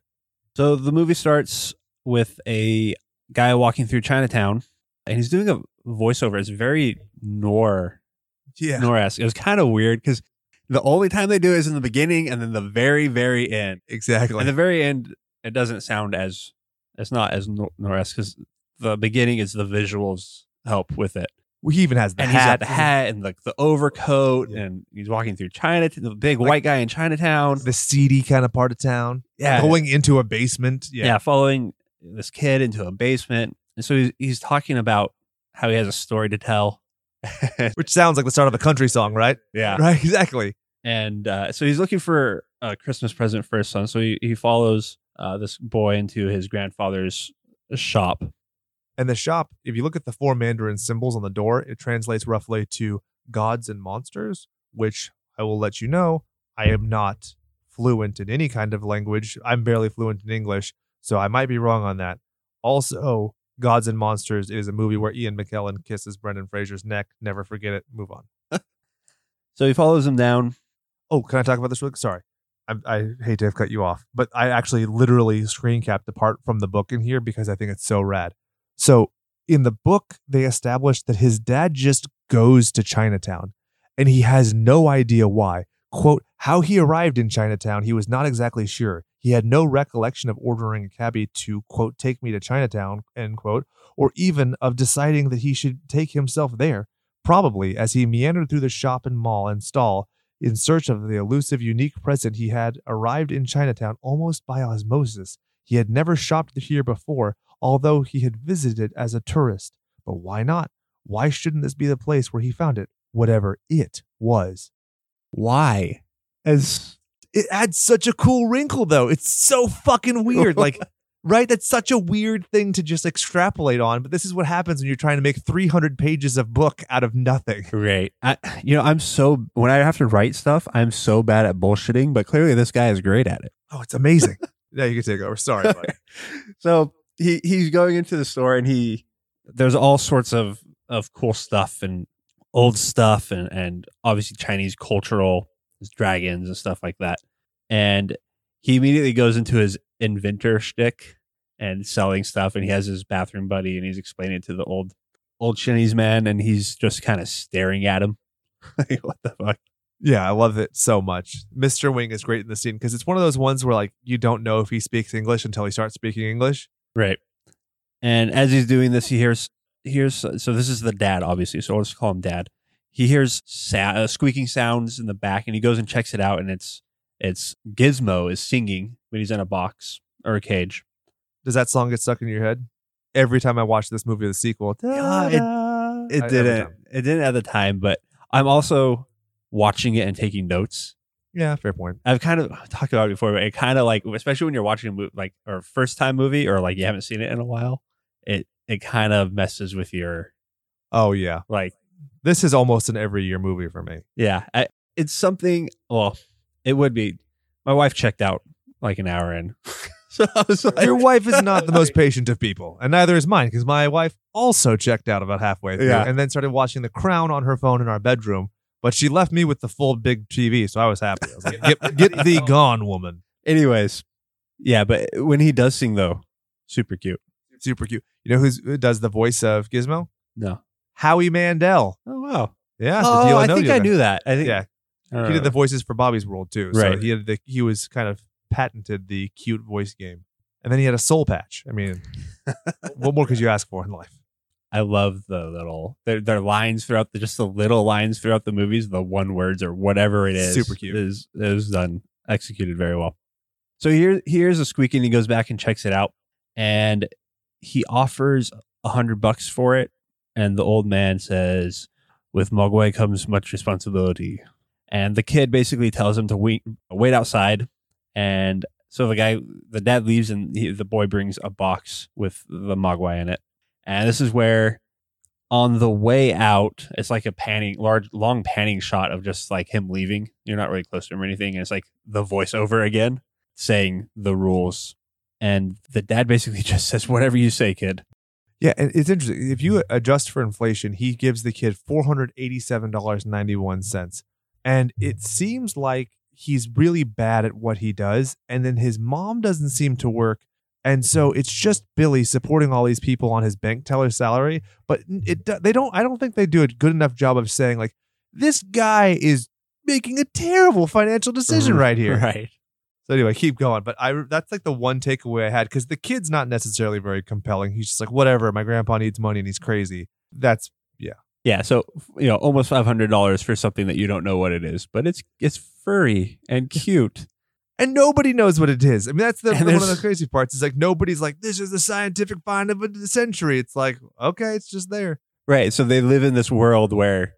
So the movie starts with a guy walking through Chinatown, and he's doing a voiceover. It's very noir. Yeah. Noir-esque. It was kind of weird because The only time they do is in the beginning and then the very, very end. Exactly. And the very end, it doesn't sound as, it's not as Norris, because the beginning is the visuals help with it. He even has the and hat, he's got the hat and like the, the overcoat, yeah. and he's walking through Chinatown, the big like, white guy in Chinatown, the seedy kind of part of town. Yeah, going into a basement. Yeah, yeah following this kid into a basement, and so he's he's talking about how he has a story to tell, which sounds like the start of a country song, right? Yeah, right, exactly. And uh, so he's looking for a Christmas present for his son. So he he follows uh, this boy into his grandfather's shop. And the shop, if you look at the four Mandarin symbols on the door, it translates roughly to gods and monsters, which I will let you know, I am not fluent in any kind of language. I'm barely fluent in English, so I might be wrong on that. Also, Gods and Monsters is a movie where Ian McKellen kisses Brendan Fraser's neck. Never forget it. Move on. So he follows him down. Oh, can I talk about this real quick? Sorry. I, I hate to have cut you off, but I actually literally screen capped the part from the book in here because I think it's so rad. So in the book, they established that his dad just goes to Chinatown and he has no idea why. Quote, how he arrived in Chinatown, he was not exactly sure. He had no recollection of ordering a cabbie to, quote, take me to Chinatown, end quote, or even of deciding that he should take himself there. Probably as he meandered through the shop and mall and stall in search of the elusive unique present, he had arrived in Chinatown almost by osmosis. He had never shopped here before, although he had visited as a tourist. But why not? Why shouldn't this be the place where he found it? Whatever it was. Why? As it adds such a cool wrinkle, though. It's so fucking weird. Like, right? That's such a weird thing to just extrapolate on. But this is what happens when you're trying to make three hundred pages of book out of nothing. Right. I, you know, I'm so, when I have to write stuff, I'm so bad at bullshitting. But clearly this guy is great at it. Oh, it's amazing. Yeah, you can take over. Sorry, buddy. So... He he's going into the store and he there's all sorts of, of cool stuff and old stuff and, and obviously Chinese cultural dragons and stuff like that. And he immediately goes into his inventor shtick and selling stuff, and he has his bathroom buddy and he's explaining it to the old old Chinese man, and he's just kind of staring at him. Like, what the fuck? Yeah, I love it so much. Mister Wing is great in the scene because it's one of those ones where like you don't know if he speaks English until he starts speaking English. Right. And as he's doing this, he hears, hears, so this is the dad, obviously. So let's call him dad. He hears sa- squeaking sounds in the back, and he goes and checks it out. And it's, it's Gizmo is singing when he's in a box or a cage. Does that song get stuck in your head? Every time I watch this movie, the sequel, yeah, it, it didn't, it didn't at the time, but I'm also watching it and taking notes. Yeah, fair point. I've kind of talked about it before, but it kind of like, especially when you're watching a movie, like, or first time movie, or like you haven't seen it in a while, it it kind of messes with your. Oh yeah, like this is almost an every year movie for me. Yeah, I, it's something. Well, it would be. My wife checked out like an hour in, so I was like, "Your wife is not the most patient of people, and neither is mine," because my wife also checked out about halfway through, yeah. and then started watching The Crown on her phone in our bedroom. But she left me with the full big T V, so I was happy. I was like, get, get thee gone, woman. Anyways, yeah, but when he does sing, though, super cute. Super cute. You know who's, who does the voice of Gizmo? No. Howie Mandel. Oh, wow. Yeah. Oh, I think I knew that. I think, yeah. I he did the voices for Bobby's World, too. So right. He, had the, he was kind of patented the cute voice game. And then he had a soul patch. I mean, what more could you ask for in life? I love the little, their, their lines throughout, the, just the little lines throughout the movies, the one words or whatever it is. Super cute. It is, it is done, executed very well. So here, here's a squeak and he goes back and checks it out, and he offers a hundred bucks for it. And the old man says, with Mogwai comes much responsibility. And the kid basically tells him to wait, wait outside. And so the guy, the dad leaves, and he, the boy brings a box with the Mogwai in it. And this is where, on the way out, it's like a panning, large, long panning shot of just like him leaving. You're not really close to him or anything. And it's like the voiceover again saying the rules. And the dad basically just says, whatever you say, kid. Yeah, it's interesting. If you adjust for inflation, he gives the kid four hundred eighty-seven dollars and ninety-one cents. And it seems like he's really bad at what he does. And then his mom doesn't seem to work. And so it's just Billy supporting all these people on his bank teller salary, but it they don't. I don't think they do a good enough job of saying like, this guy is making a terrible financial decision right here. Right. So anyway, keep going. But I that's like the one takeaway I had, because the kid's not necessarily very compelling. He's just like, whatever, my grandpa needs money and he's crazy. That's, yeah. Yeah, so, you know, almost five hundred dollars for something that you don't know what it is. But it's it's furry and cute. And nobody knows what it is. I mean, that's the one of the crazy parts. It's like, nobody's like, this is the scientific find of the century. It's like, okay, it's just there. Right, so they live in this world where,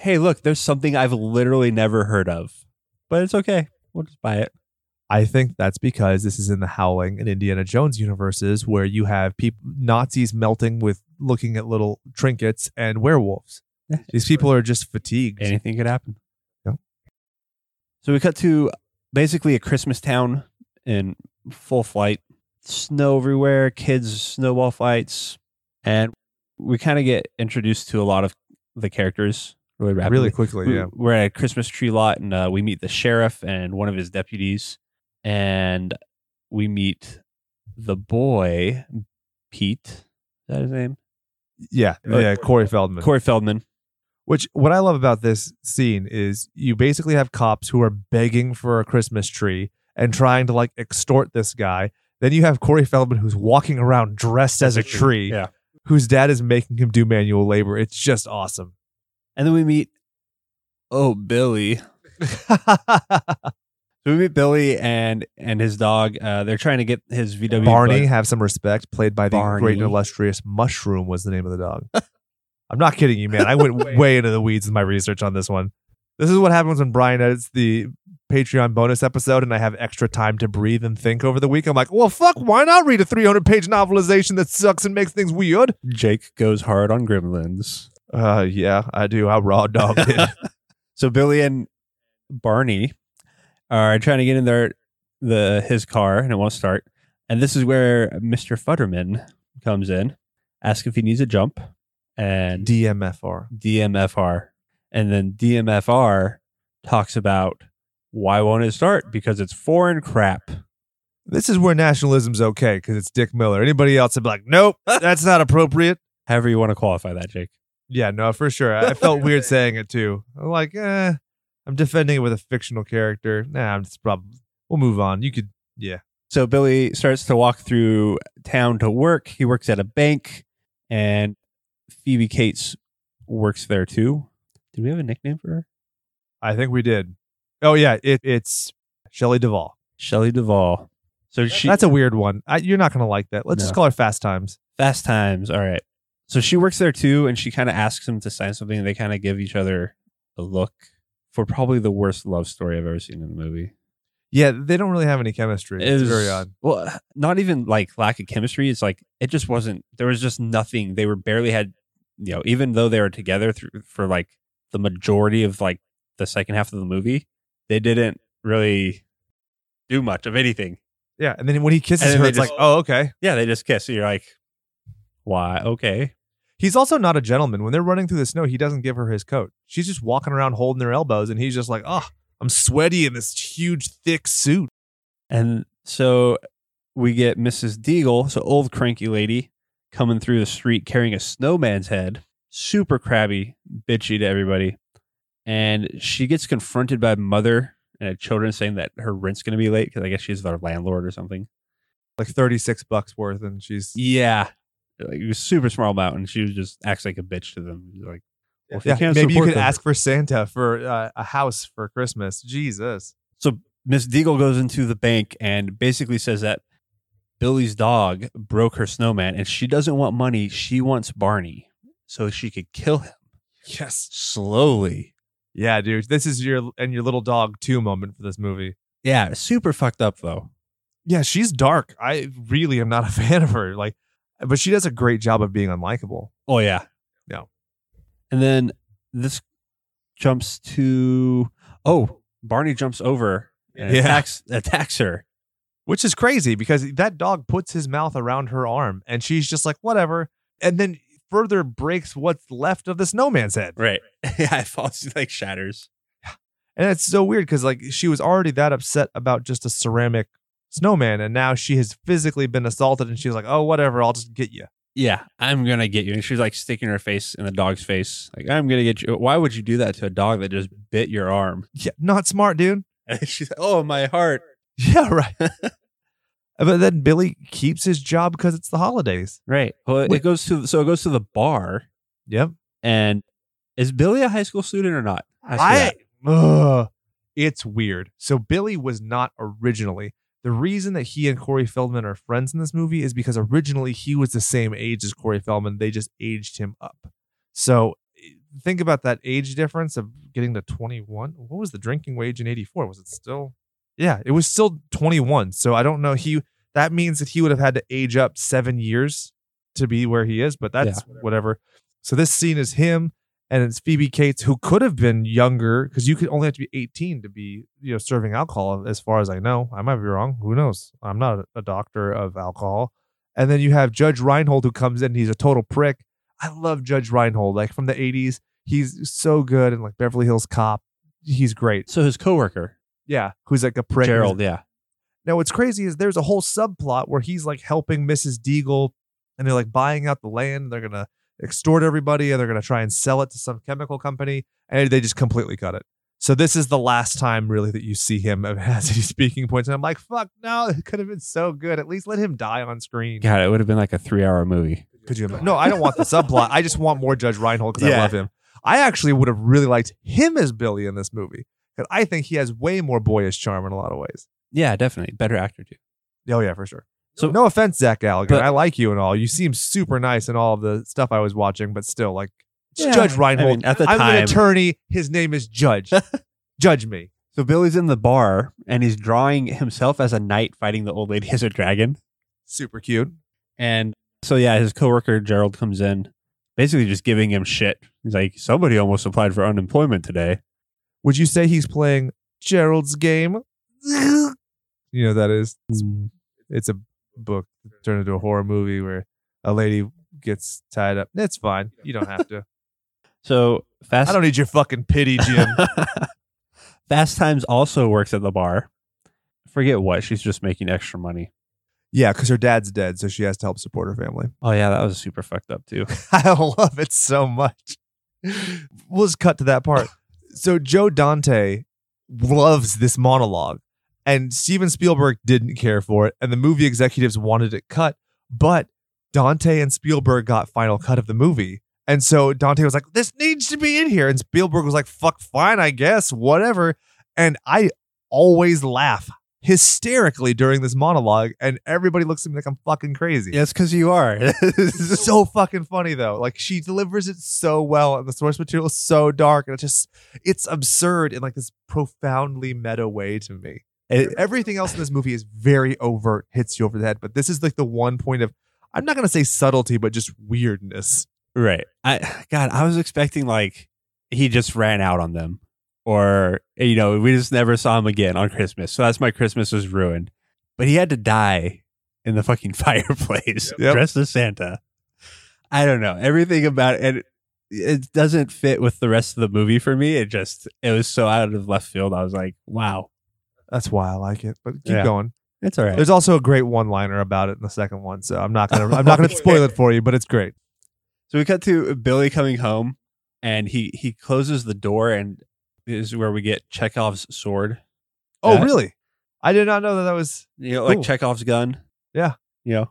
hey, look, there's something I've literally never heard of. But it's okay. We'll just buy it. I think that's because this is in The Howling and Indiana Jones universes where you have people, Nazis melting with looking at little trinkets and werewolves. These people are just fatigued. Anything could happen. No. So we cut to basically a Christmas town in full flight. Snow everywhere, kids, snowball fights. And we kind of get introduced to a lot of the characters really rapidly. Really quickly, we, yeah. We're at a Christmas tree lot and uh, we meet the sheriff and one of his deputies. And we meet the boy, Pete. Is that his name? Yeah. Yeah. Corey Feldman. Corey Feldman. Which, what I love about this scene is you basically have cops who are begging for a Christmas tree and trying to like extort this guy. Then you have Corey Feldman who's walking around dressed as a tree, yeah. whose dad is making him do manual labor. It's just awesome. And then we meet, oh, Billy. So we meet Billy and and his dog. Uh, they're trying to get his V W. Barney, have some respect, played by the Barney. Great and illustrious Mushroom was the name of the dog. I'm not kidding you, man. I went way into the weeds with my research on this one. This is what happens when Brian edits the Patreon bonus episode and I have extra time to breathe and think over the week. I'm like, well, fuck, why not read a three hundred page novelization that sucks and makes things weird? Jake goes hard on Gremlins. Uh, yeah, I do. I raw dog did. So Billy and Barney are trying to get in their the his car and it won't start. And this is where Mister Futterman comes in, asks if he needs a jump, and D M F R. D M F R. And then D M F R talks about why won't it start? Because it's foreign crap. This is where nationalism's okay, because it's Dick Miller. Anybody else would be like, nope, that's not appropriate. However you want to qualify that, Jake. Yeah, no, for sure. I felt weird saying it too. I'm like, eh. I'm defending it with a fictional character. Nah, I'm just probably. We'll move on. You could, yeah. So Billy starts to walk through town to work. He works at a bank, and Phoebe Cates works there too. Did we have a nickname for her? I think we did. Oh yeah, it, it's Shelley Duvall. Shelley Duvall. So she. That's a weird one. I, you're not gonna like that. Let's no. just call her Fast Times. Fast Times. All right. So she works there too, and she kind of asks him to sign something. And they kind of give each other a look. For probably the worst love story I've ever seen in a movie. Yeah, they don't really have any chemistry. It was, it's very odd. Well, not even like lack of chemistry. It's like it just wasn't. There was just nothing. They were barely had. You know, even though they were together through, for like the majority of like the second half of the movie, they didn't really do much of anything. Yeah, and then when he kisses her, it's just, like, oh, okay. Yeah, they just kiss. So you're like, why? Okay. He's also not a gentleman. When they're running through the snow, he doesn't give her his coat. She's just walking around holding her elbows, and he's just like, oh, I'm sweaty in this huge, thick suit. And so we get Missus Deagle, so old cranky lady, coming through the street carrying a snowman's head, super crabby, bitchy to everybody. And she gets confronted by a mother and a children saying that her rent's going to be late because I guess she's their landlord or something. Like thirty-six bucks worth, and she's... Yeah. Like, it was a super small amount, and she was just acts like a bitch to them. Like, well, if yeah, you can't maybe you could them, ask for Santa for uh, a house for Christmas. Jesus. So Miss Deagle goes into the bank and basically says that Billy's dog broke her snowman, and she doesn't want money. She wants Barney, so she could kill him. Yes, slowly. Yeah, dude. This is your and your little dog too moment for this movie. Yeah, super fucked up though. Yeah, she's dark. I really am not a fan of her. Like. But she does a great job of being unlikable. Oh, yeah. Yeah. And then this jumps to... Oh, Barney jumps over and yeah. attacks, attacks her. Which is crazy because that dog puts his mouth around her arm and she's just like, whatever. And then further breaks what's left of the snowman's head. Right. Yeah, it falls, like shatters. And it's so weird because like she was already that upset about just a ceramic snowman, and now she has physically been assaulted, and she's like, oh, whatever, I'll just get you. yeah, I'm going to get you. And she's like sticking her face in the dog's face. Like, I'm going to get you. Why would you do that to a dog that just bit your arm? Yeah, not smart, dude. And she's like, oh, my heart. Yeah, right. But then Billy keeps his job because it's the holidays. Right. Well, it, it goes to, so it goes to the bar. Yep. And is Billy a high school student or not? I, I ugh, it's weird. So Billy was not originally. The reason that he and Corey Feldman are friends in this movie is because originally he was the same age as Corey Feldman. They just aged him up. So think about that age difference of getting to twenty-one. What was the drinking wage in eighty-four? Was it still? Yeah, it was still twenty-one. So I don't know. He that means that he would have had to age up seven years to be where he is, but that's yeah. whatever. So this scene is him, and it's Phoebe Cates, who could have been younger, because you could only have to be eighteen to be, you know, serving alcohol, as far as I know. I might be wrong. Who knows? I'm not a doctor of alcohol. And then you have Judge Reinhold, who comes in. He's a total prick. I love Judge Reinhold. Like, from the eighties, he's so good. And like Beverly Hills Cop, he's great. So his coworker. Yeah. Who's like a prick. Gerald, yeah. Now, what's crazy is there's a whole subplot where he's like helping Missus Deagle, and they're like buying out the land. They're going to extort everybody, and they're going to try and sell it to some chemical company, and they just completely cut it. So this is the last time really that you see him as any speaking points, and I'm like, fuck no, it could have been so good. At least let him die on screen. God, it would have been like a three hour movie. Could you imagine? No, I don't want the subplot. I just want more Judge Reinhold, because yeah. I love him. I actually would have really liked him as Billy in this movie, because I think he has way more boyish charm in a lot of ways. Yeah, definitely. Better actor too. Oh yeah, for sure. So no offense, Zach Gallagher. But I like you and all. You seem super nice in all of the stuff I was watching, but still, like, yeah, Judge Reinhold. I mean, at the I'm time, an attorney. His name is Judge. Judge me. So Billy's in the bar, and he's drawing himself as a knight fighting the old lady as a dragon. Super cute. And so, yeah, his coworker, Gerald, comes in, basically just giving him shit. He's like, somebody almost applied for unemployment today. Would you say he's playing Gerald's game? You know, that is. It's, it's a book turned into a horror movie where a lady gets tied up. That's fine. You don't have to. So fast. I don't need your fucking pity, Jim. Fast Times also works at the bar. Forget what. She's just making extra money. Yeah, because her dad's dead, so she has to help support her family. Oh yeah, that was super fucked up too. I love it so much. We'll just cut to that part. So Joe Dante loves this monologue. And Steven Spielberg didn't care for it, and the movie executives wanted it cut, but Dante and Spielberg got final cut of the movie. And so Dante was like, this needs to be in here. And Spielberg was like, fuck, fine, I guess, whatever. And I always laugh hysterically during this monologue, and everybody looks at me like I'm fucking crazy. Yes, because you are. It's so fucking funny, though. Like, she delivers it so well, and the source material is so dark, and it's just, it's absurd in like this profoundly meta way to me. It, everything else in this movie is very overt, hits you over the head, but this is like the one point of, I'm not going to say subtlety, but just weirdness. Right. I God, I was expecting like he just ran out on them, or, you know, we just never saw him again on Christmas. So that's my Christmas was ruined. But he had to die in the fucking fireplace, yep. dressed as Santa. I don't know. Everything about it, it, it doesn't fit with the rest of the movie for me. It just, it was so out of left field. I was like, wow. That's why I like it, but keep yeah. going. It's all right. There's also a great one-liner about it in the second one, so I'm not gonna I'm not gonna spoil it for you, but it's great. So we cut to Billy coming home, and he he closes the door, and this is where we get Chekhov's sword. Oh, yeah. Really? I did not know that that was you know, cool. Like Chekhov's gun. Yeah. You know.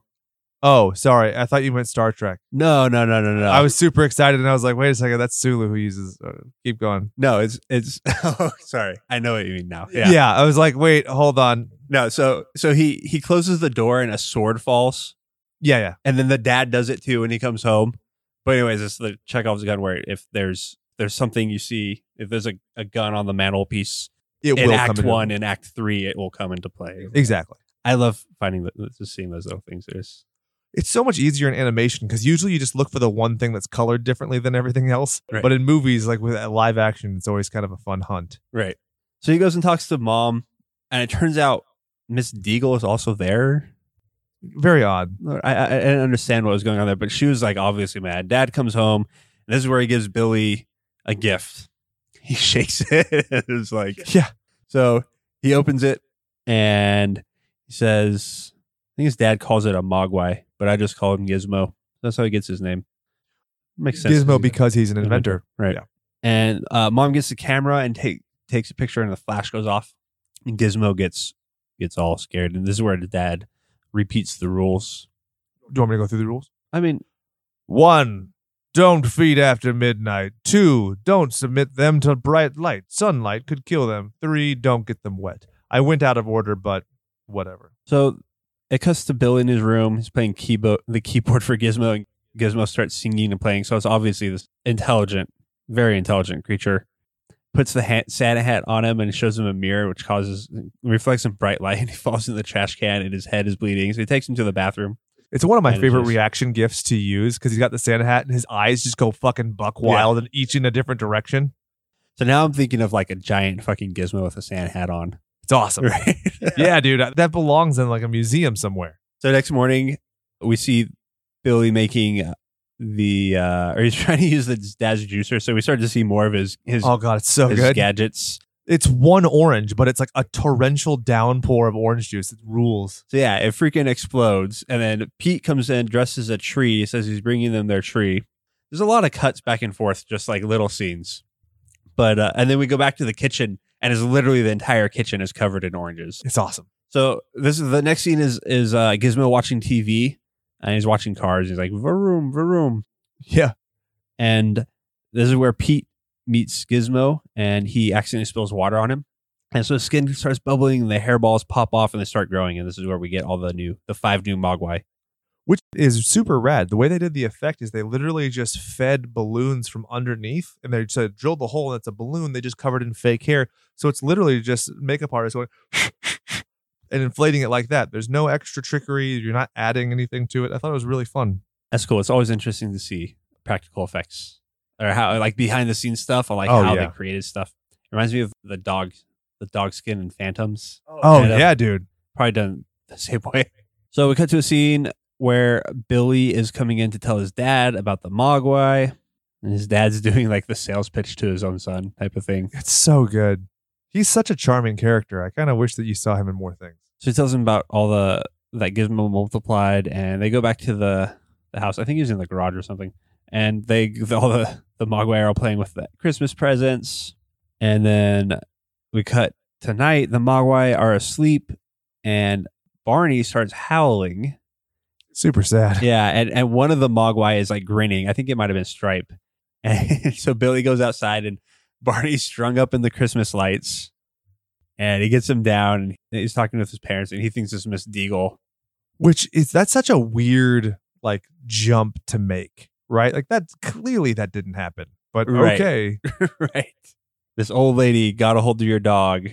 Oh, sorry. I thought you meant Star Trek. No, no, no, no, no. I was super excited, and I was like, wait a second, that's Sulu who uses... Uh, keep going. No, it's... it's. Oh, sorry. I know what you mean now. Yeah. yeah, I was like, wait, hold on. No, so so he he closes the door, and a sword falls. Yeah, yeah. And then the dad does it, too, when he comes home. But anyways, it's the Chekhov's gun where if there's there's something you see, if there's a, a gun on the mantelpiece, it in will Act come one and Act three, it will come into play. Exactly. I love finding the, just seeing those little things. There's... It's so much easier in animation because usually you just look for the one thing that's colored differently than everything else. Right. But in movies, like with live action, it's always kind of a fun hunt. Right. So he goes and talks to mom, and it turns out Miss Deagle is also there. Very odd. I, I, I didn't understand what was going on there, but she was like obviously mad. Dad comes home, and this is where he gives Billy a gift. He shakes it. It was like, yeah. So he opens it, and he says, I think his dad calls it a Mogwai, but I just call him Gizmo. That's how he gets his name. Makes sense. Gizmo, because he's an inventor. Right. Yeah. And uh, mom gets the camera and take, takes a picture, and the flash goes off. And Gizmo gets gets all scared. And this is where the dad repeats the rules. Do you want me to go through the rules? I mean, one, don't feed after midnight. Two, don't submit them to bright light. Sunlight could kill them. Three, don't get them wet. I went out of order, but whatever. So it cuts to Bill in his room. He's playing keyboard, the keyboard for Gizmo, and Gizmo starts singing and playing. So it's obviously this intelligent, very intelligent creature. Puts the hat, Santa hat on him and shows him a mirror, which causes reflects some bright light, and he falls into the trash can and his head is bleeding. So he takes him to the bathroom. It's one of my favorite just, reaction gifs to use, because he's got the Santa hat and his eyes just go fucking buck wild, yeah, and each in a different direction. So now I'm thinking of like a giant fucking Gizmo with a Santa hat on. It's awesome. Right? Yeah, dude. That belongs in like a museum somewhere. So next morning, we see Billy making the, uh, or he's trying to use the dad's juicer. So we start to see more of his, his oh God, it's so his good. Gadgets. It's one orange, but it's like a torrential downpour of orange juice. It rules. So yeah, it freaking explodes. And then Pete comes in, dressed as a tree, says he's bringing them their tree. There's a lot of cuts back and forth, just like little scenes. But, uh, and then we go back to the kitchen, and it's literally the entire kitchen is covered in oranges. It's awesome. So this is the next scene is, is, uh, Gizmo watching T V, and he's watching cars. He's like, vroom, vroom. Yeah. And this is where Pete meets Gizmo, and he accidentally spills water on him, and so his skin starts bubbling and the hairballs pop off and they start growing, and this is where we get all the new the five new Mogwai, which is super rad. The way they did the effect is they literally just fed balloons from underneath, and they just drilled the hole, and it's a balloon they just covered in fake hair. So it's literally just makeup artists going and inflating it like that. There's no extra trickery. You're not adding anything to it. I thought it was really fun. That's cool. It's always interesting to see practical effects. Or how, like, behind the scenes stuff, or like oh, how yeah. they created stuff. It reminds me of the dog, the dog skin and Phantoms. Oh kind of, yeah, dude, probably done the same way. So we cut to a scene where Billy is coming in to tell his dad about the Mogwai, and his dad's doing like the sales pitch to his own son type of thing. It's so good. He's such a charming character. I kind of wish that you saw him in more things. So he tells him about all the that Gizmo multiplied, and they go back to the the house. I think he was in the garage or something. And they all the, the Mogwai are all playing with the Christmas presents. And then we cut tonight. The Mogwai are asleep, and Barney starts howling. Super sad. Yeah, and, and one of the Mogwai is like grinning. I think it might have been Stripe. And so Billy goes outside, and Barney's strung up in the Christmas lights. And he gets him down, and he's talking with his parents, and he thinks it's Miss Deagle. Which is, that's such a weird like jump to make. Right? Like that's clearly that didn't happen, but okay. Right. Right. This old lady got a hold of your dog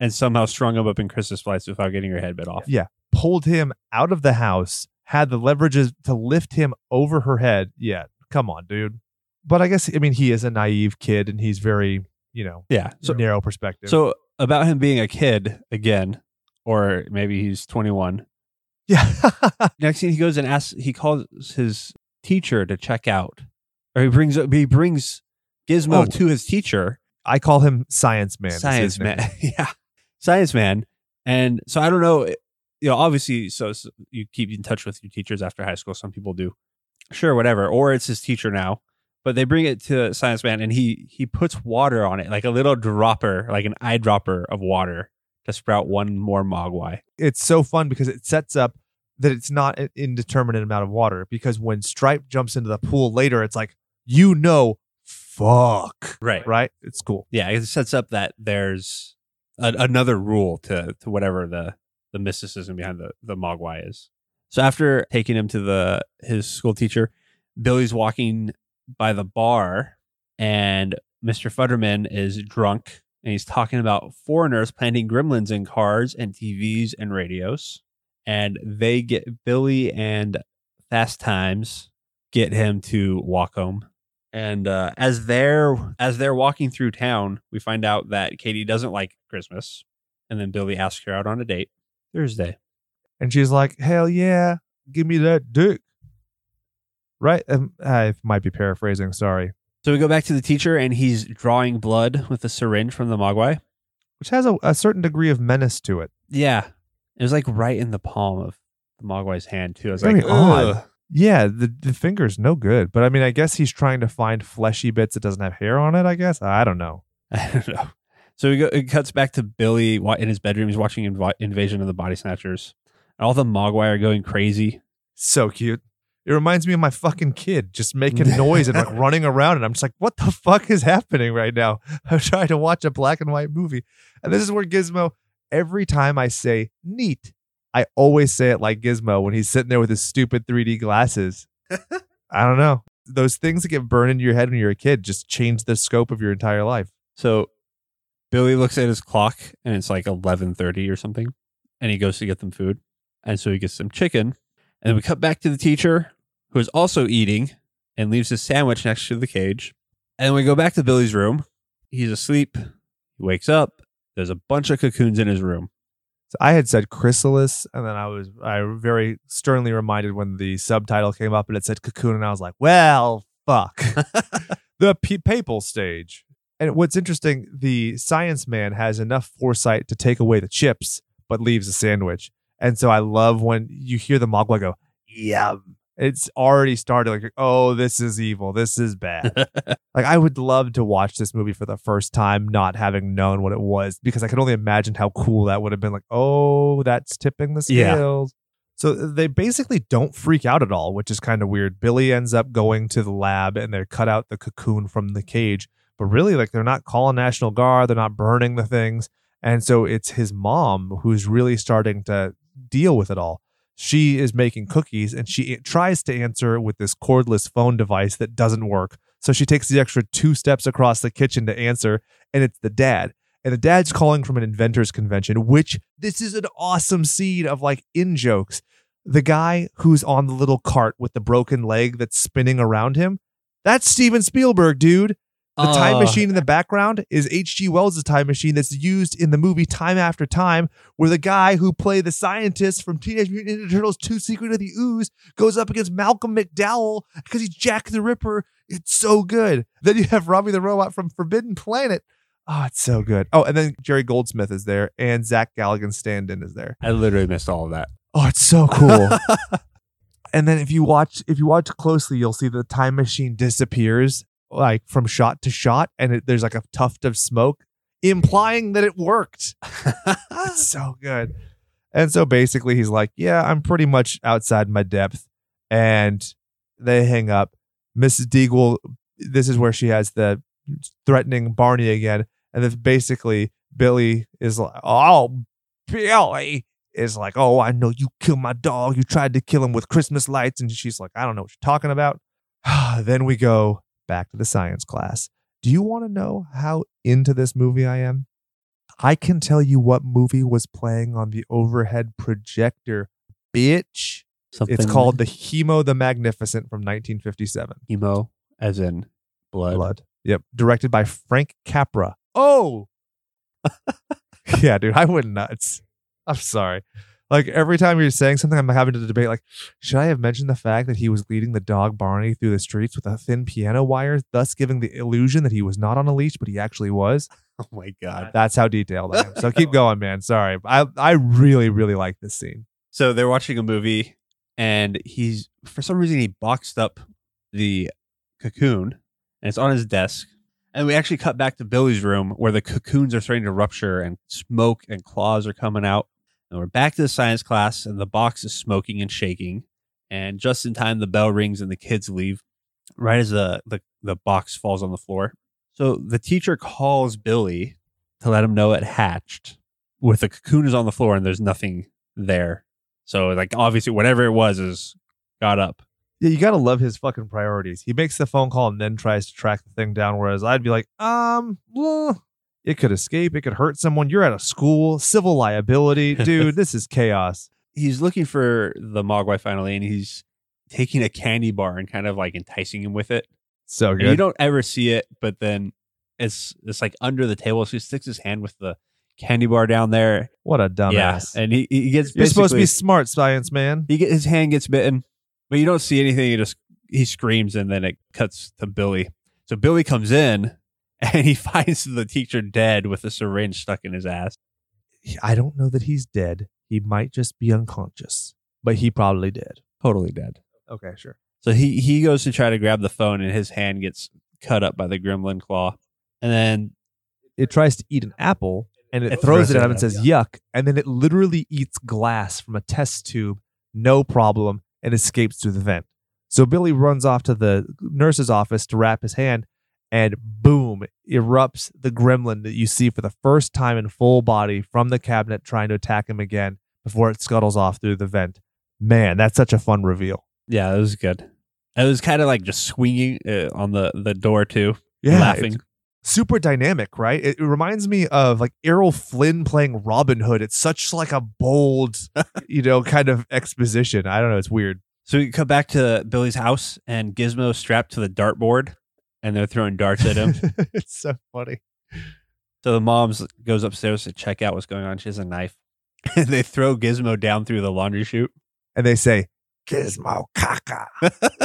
and somehow strung him up in Christmas lights without getting her head bit off. Yeah. Pulled him out of the house, had the leverages to lift him over her head. Yeah. Come on, dude. But I guess, I mean, he is a naive kid, and he's very, you know, yeah. So, narrow perspective. So about him being a kid again, or maybe he's twenty-one. Yeah. Next thing he goes and asks, he calls his teacher to check out, or he brings he brings Gizmo oh. to his teacher. I call him Science Man. Science Man, yeah, Science Man. And so I don't know, you know, obviously, so, so you keep in touch with your teachers after high school. Some people do, sure, whatever. Or it's his teacher now, but they bring it to Science Man, and he he puts water on it, like a little dropper, like an eyedropper of water, to sprout one more Mogwai. It's so fun because it sets up that it's not an indeterminate amount of water, because when Stripe jumps into the pool later, it's like, you know, fuck. Right. Right. It's cool. Yeah. It sets up that there's a, another rule to, to whatever the, the mysticism behind the, the Mogwai is. So after taking him to the, his school teacher, Billy's walking by the bar, and Mister Futterman is drunk, and he's talking about foreigners planting gremlins in cars and T Vs and radios. And they get Billy and Fast Times get him to walk home. And uh, as they're as they're walking through town, we find out that Katie doesn't like Christmas. And then Billy asks her out on a date Thursday. And she's like, hell yeah, give me that dick. Right? Um, I might be paraphrasing. Sorry. So we go back to the teacher, and he's drawing blood with a syringe from the Mogwai, which has a, a certain degree of menace to it. Yeah. It was like right in the palm of the Mogwai's hand, too. I was very like, odd. Yeah, the, the finger's no good. But I mean, I guess he's trying to find fleshy bits that doesn't have hair on it, I guess. I don't know. I don't know. So we go, it cuts back to Billy in his bedroom. He's watching Inv- Invasion of the Body Snatchers. All the Mogwai are going crazy. So cute. It reminds me of my fucking kid just making noise and like running around. And I'm just like, what the fuck is happening right now? I'm trying to watch a black and white movie. And this is where Gizmo, every time I say neat, I always say it like Gizmo when he's sitting there with his stupid three D glasses. I don't know. Those things that get burned into your head when you're a kid just change the scope of your entire life. So Billy looks at his clock and it's like eleven thirty or something. And he goes to get them food. And so he gets some chicken. And then we cut back to the teacher, who is also eating and leaves his sandwich next to the cage. And we go back to Billy's room. He's asleep. He wakes up. There's a bunch of cocoons in his room. So I had said chrysalis, and then I was I very sternly reminded when the subtitle came up and it said cocoon, and I was like, well, fuck. The p- papal stage. And what's interesting, the science man has enough foresight to take away the chips, but leaves a sandwich. And so I love when you hear the Mogwai go, yum. It's already started like, oh, this is evil. This is bad. Like, I would love to watch this movie for the first time, not having known what it was, because I could only imagine how cool that would have been. Like, oh, that's tipping the scales. Yeah. So they basically don't freak out at all, which is kind of weird. Billy ends up going to the lab and they cut out the cocoon from the cage. But really, like, they're not calling National Guard. They're not burning the things. And so it's his mom who's really starting to deal with it all. She is making cookies and she tries to answer with this cordless phone device that doesn't work. So she takes the extra two steps across the kitchen to answer, and it's the dad. And the dad's calling from an inventors convention, which this is an awesome seed of like in jokes. The guy who's on the little cart with the broken leg that's spinning around him, that's Steven Spielberg, dude. The time uh, machine in the background is H G Wells' time machine that's used in the movie Time After Time, where the guy who played the scientist from Teenage Mutant Ninja Turtles two Secret of the Ooze goes up against Malcolm McDowell because he's Jack the Ripper. It's so good. Then you have Robbie the Robot from Forbidden Planet. Oh, it's so good. Oh, and then Jerry Goldsmith is there and Zach Galligan's stand-in is there. I literally missed all of that. Oh, it's so cool. And then if you watch, if you watch closely, you'll see the time machine disappears like from shot to shot, and it, there's like a tuft of smoke implying that it worked. It's so good. And so basically he's like, yeah, I'm pretty much outside my depth. And they hang up. Missus Deagle, this is where she has the threatening Barney again. And then basically Billy is like, oh, Billy is like, oh, I know you killed my dog. You tried to kill him with Christmas lights. And she's like, I don't know what you're talking about. Then we go back to the science class. Do you want to know how into this movie I am? I can tell you what movie was playing on the overhead projector, bitch. Something it's called The Hemo the Magnificent from nineteen fifty-seven. Hemo, as in blood. Blood. Yep. Directed by Frank Capra. Oh! Yeah, dude, I went nuts. I'm sorry. Like, every time you're saying something, I'm having to debate, like, should I have mentioned the fact that he was leading the dog Barney through the streets with a thin piano wire, thus giving the illusion that he was not on a leash, but he actually was? Oh, my God. That's how detailed I am. So keep going, man. Sorry. I, I really, really like this scene. So they're watching a movie, and he's, for some reason, he boxed up the cocoon, and it's on his desk. And we actually cut back to Billy's room, where the cocoons are starting to rupture, and smoke and claws are coming out. And we're back to the science class, and the box is smoking and shaking. And just in time, the bell rings and the kids leave right as the, the, the box falls on the floor. So the teacher calls Billy to let him know it hatched, with the cocoon is on the floor and there's nothing there. So, like, obviously, whatever it was is got up. Yeah, you got to love his fucking priorities. He makes the phone call and then tries to track the thing down, whereas I'd be like, um, well, it could escape. It could hurt someone. You're at a school. Civil liability. Dude, this is chaos. He's looking for the Mogwai finally, and he's taking a candy bar and kind of like enticing him with it. So good. And you don't ever see it, but then it's it's like under the table. So he sticks his hand with the candy bar down there. What a dumbass. Yeah. And he, he gets You're supposed to be smart, science man. He get, his hand gets bitten, but you don't see anything. He just he screams, and then it cuts to Billy. So Billy comes in. And he finds the teacher dead with a syringe stuck in his ass. I don't know that he's dead. He might just be unconscious, but he probably did. Totally dead. Okay, sure. So he, he goes to try to grab the phone, and his hand gets cut up by the gremlin claw. And then it tries to eat an apple, and it, it throws it at him and says, yeah. yuck. And then it literally eats glass from a test tube, no problem, and escapes through the vent. So Billy runs off to the nurse's office to wrap his hand, and boom, erupts the gremlin that you see for the first time in full body from the cabinet trying to attack him again before it scuttles off through the vent. Man, that's such a fun reveal. Yeah, that was good. It was kind of like just swinging uh, on the, the door, too. Yeah, laughing. Super dynamic, right? It, it reminds me of like Errol Flynn playing Robin Hood. It's such like a bold, you know, kind of exposition. I don't know. It's weird. So we come back to Billy's house and Gizmo strapped to the dartboard and they're throwing darts at him. It's so funny. So the mom goes upstairs to check out what's going on. She has a knife. And they throw Gizmo down through the laundry chute. And they say, Gizmo caca,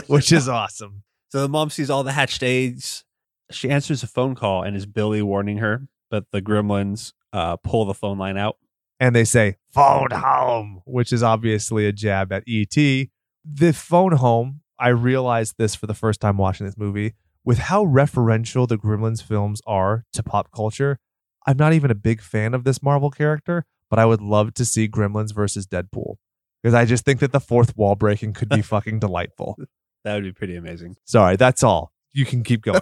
which is awesome. So the mom sees all the hatched eggs. She answers a phone call and is Billy warning her, but the gremlins uh, pull the phone line out. And they say, phone home, which is obviously a jab at E T. The phone home, I realized this for the first time watching this movie, with how referential the Gremlins films are to pop culture. I'm not even a big fan of this Marvel character, but I would love to see Gremlins versus Deadpool. Because I just think that the fourth wall breaking could be fucking delightful. That would be pretty amazing. Sorry, that's all. You can keep going.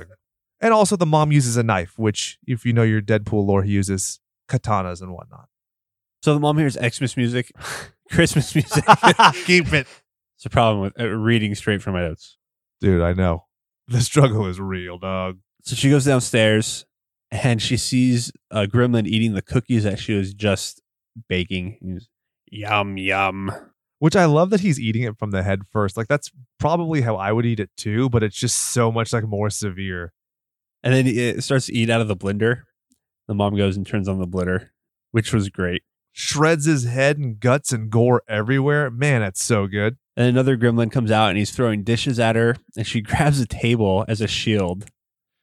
And also the mom uses a knife, which if you know your Deadpool lore, he uses katanas and whatnot. So the mom hears Xmas music, Christmas music. Keep it. It's a problem with uh, reading straight from my notes. Dude, I know. The struggle is real, dog. So she goes downstairs and she sees a gremlin eating the cookies that she was just baking. He was, yum, yum. Which I love that he's eating it from the head first. Like, that's probably how I would eat it too, but it's just so much like more severe. And then it starts to eat out of the blender. The mom goes and turns on the blender, which was great. Shreds his head and guts and gore everywhere. Man, that's so good. And another gremlin comes out and he's throwing dishes at her, and she grabs a table as a shield,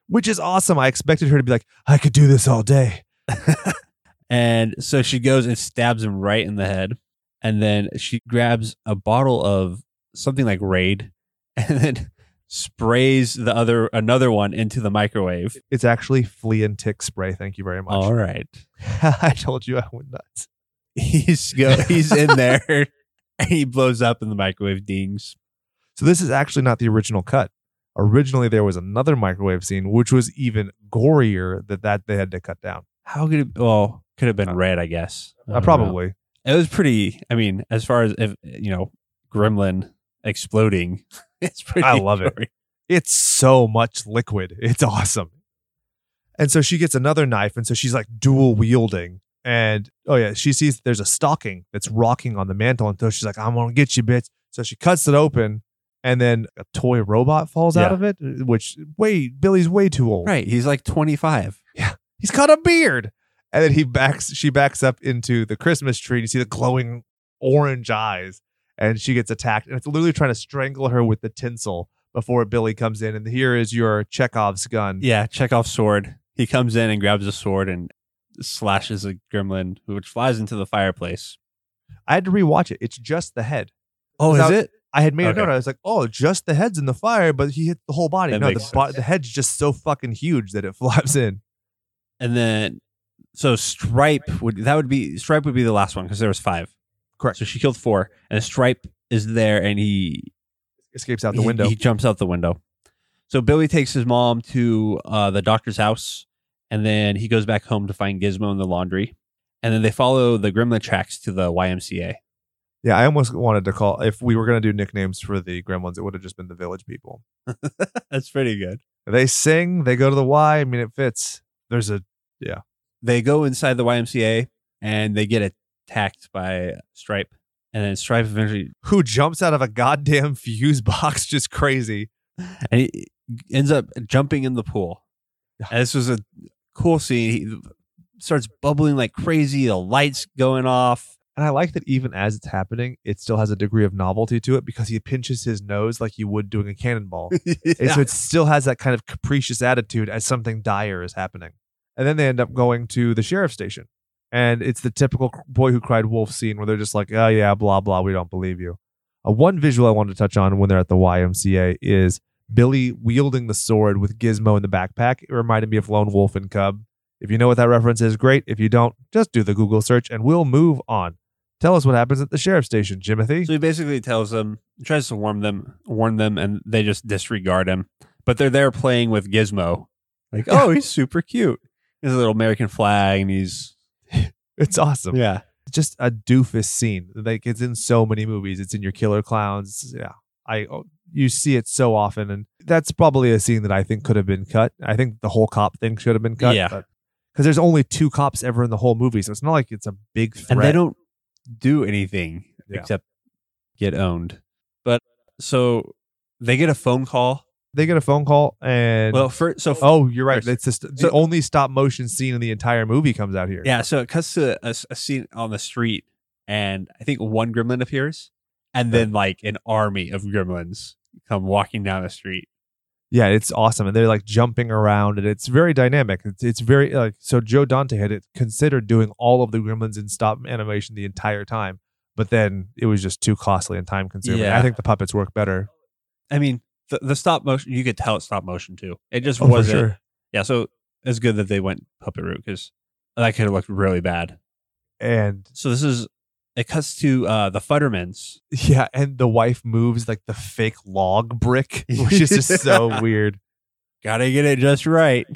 which is awesome. I expected her to be like, I could do this all day. And so she goes and stabs him right in the head. And then she grabs a bottle of something like Raid and then sprays the other another one into the microwave. It's actually flea and tick spray. Thank you very much. All right. I told you I went nuts. He's go, he's in there and he blows up and the microwave dings. So this is actually not the original cut. Originally, there was another microwave scene, which was even gorier that, that they had to cut down. How could it... Well, could have been uh, red, I guess. I uh, probably. Know. It was pretty... I mean, as far as, if you know, gremlin exploding, it's pretty... I love gory. It. It's so much liquid. It's awesome. And so she gets another knife, and so she's like dual wielding. And, oh yeah, she sees there's a stocking that's rocking on the mantle, and so she's like, I'm going to get you, bitch. So she cuts it open, and then a toy robot falls yeah. out of it, which, wait, Billy's way too old. Right, he's like twenty-five. Yeah. He's got a beard. And then he backs, she backs up into the Christmas tree. And you see the glowing orange eyes, and she gets attacked. And it's literally trying to strangle her with the tinsel before Billy comes in. And here is your Chekhov's gun. Yeah, Chekhov's sword. He comes in and grabs a sword and slashes a gremlin, which flies into the fireplace. I had to rewatch it. It's just the head. Oh, is I, it? I had made okay. a note. I was like, oh, just the head's in the fire, but he hit the whole body. That no, the, bo- the head's just so fucking huge that it flies in. And then, so Stripe would that would be Stripe would be the last one because there was five, correct? So she killed four, and Stripe is there, and he escapes out the he, window. He jumps out the window. So Billy takes his mom to uh, the doctor's house, and then he goes back home to find Gizmo in the laundry, and then they follow the gremlin tracks to the Y M C A. Yeah, I almost wanted to call if we were going to do nicknames for the gremlins, it would have just been the Village People. That's pretty good. They sing. They go to the Y. I mean, it fits. There's a, yeah. They go inside the Y M C A and they get attacked by Stripe. And then Stripe eventually... Who jumps out of a goddamn fuse box, just crazy. And he ends up jumping in the pool. And this was a cool scene. He starts bubbling like crazy. The lights going off. And I like that even as it's happening, it still has a degree of novelty to it because he pinches his nose like you would doing a cannonball. Yeah. And so it still has that kind of capricious attitude as something dire is happening. And then they end up going to the sheriff's station. And it's the typical boy who cried wolf scene where they're just like, oh, yeah, blah, blah. We don't believe you. Uh, one visual I wanted to touch on when they're at the Y M C A is Billy wielding the sword with Gizmo in the backpack. It reminded me of Lone Wolf and Cub. If you know what that reference is, great. If you don't, just do the Google search and we'll move on. Tell us what happens at the sheriff's station, Jimothy. So he basically tells them, tries to warn them, warn them, and they just disregard him. But they're there playing with Gizmo. Like, oh, he's super cute. He has a little American flag and he's... It's awesome. Yeah. Just a doofus scene. Like, it's in so many movies. It's in your Killer Clowns. Yeah. I... You see it so often, and that's probably a scene that I think could have been cut. I think the whole cop thing should have been cut. Yeah, because there's only two cops ever in the whole movie, so it's not like it's a big threat. And they don't do anything yeah. except get owned. But so they get a phone call. They get a phone call, and well, for, so for, oh, you're right. First, it's just the so, only stop motion scene in the entire movie comes out here. Yeah, so it cuts to a, a scene on the street, and I think one gremlin appears, and then like an army of gremlins come walking down the street. Yeah, it's awesome. And they're like jumping around, and it's very dynamic. It's, it's very like, so Joe Dante had it considered doing all of the gremlins in stop animation the entire time, but then it was just too costly and time consuming. Yeah. I think the puppets work better. I mean, the, the stop motion, you could tell it's stop motion too. It just oh, wasn't. Sure. Yeah, so it's good that they went puppet route, because that could have looked really bad. And so this is, it cuts to uh, the Futtermans. Yeah, and the wife moves like the fake log brick, which is just so weird. Gotta get it just right.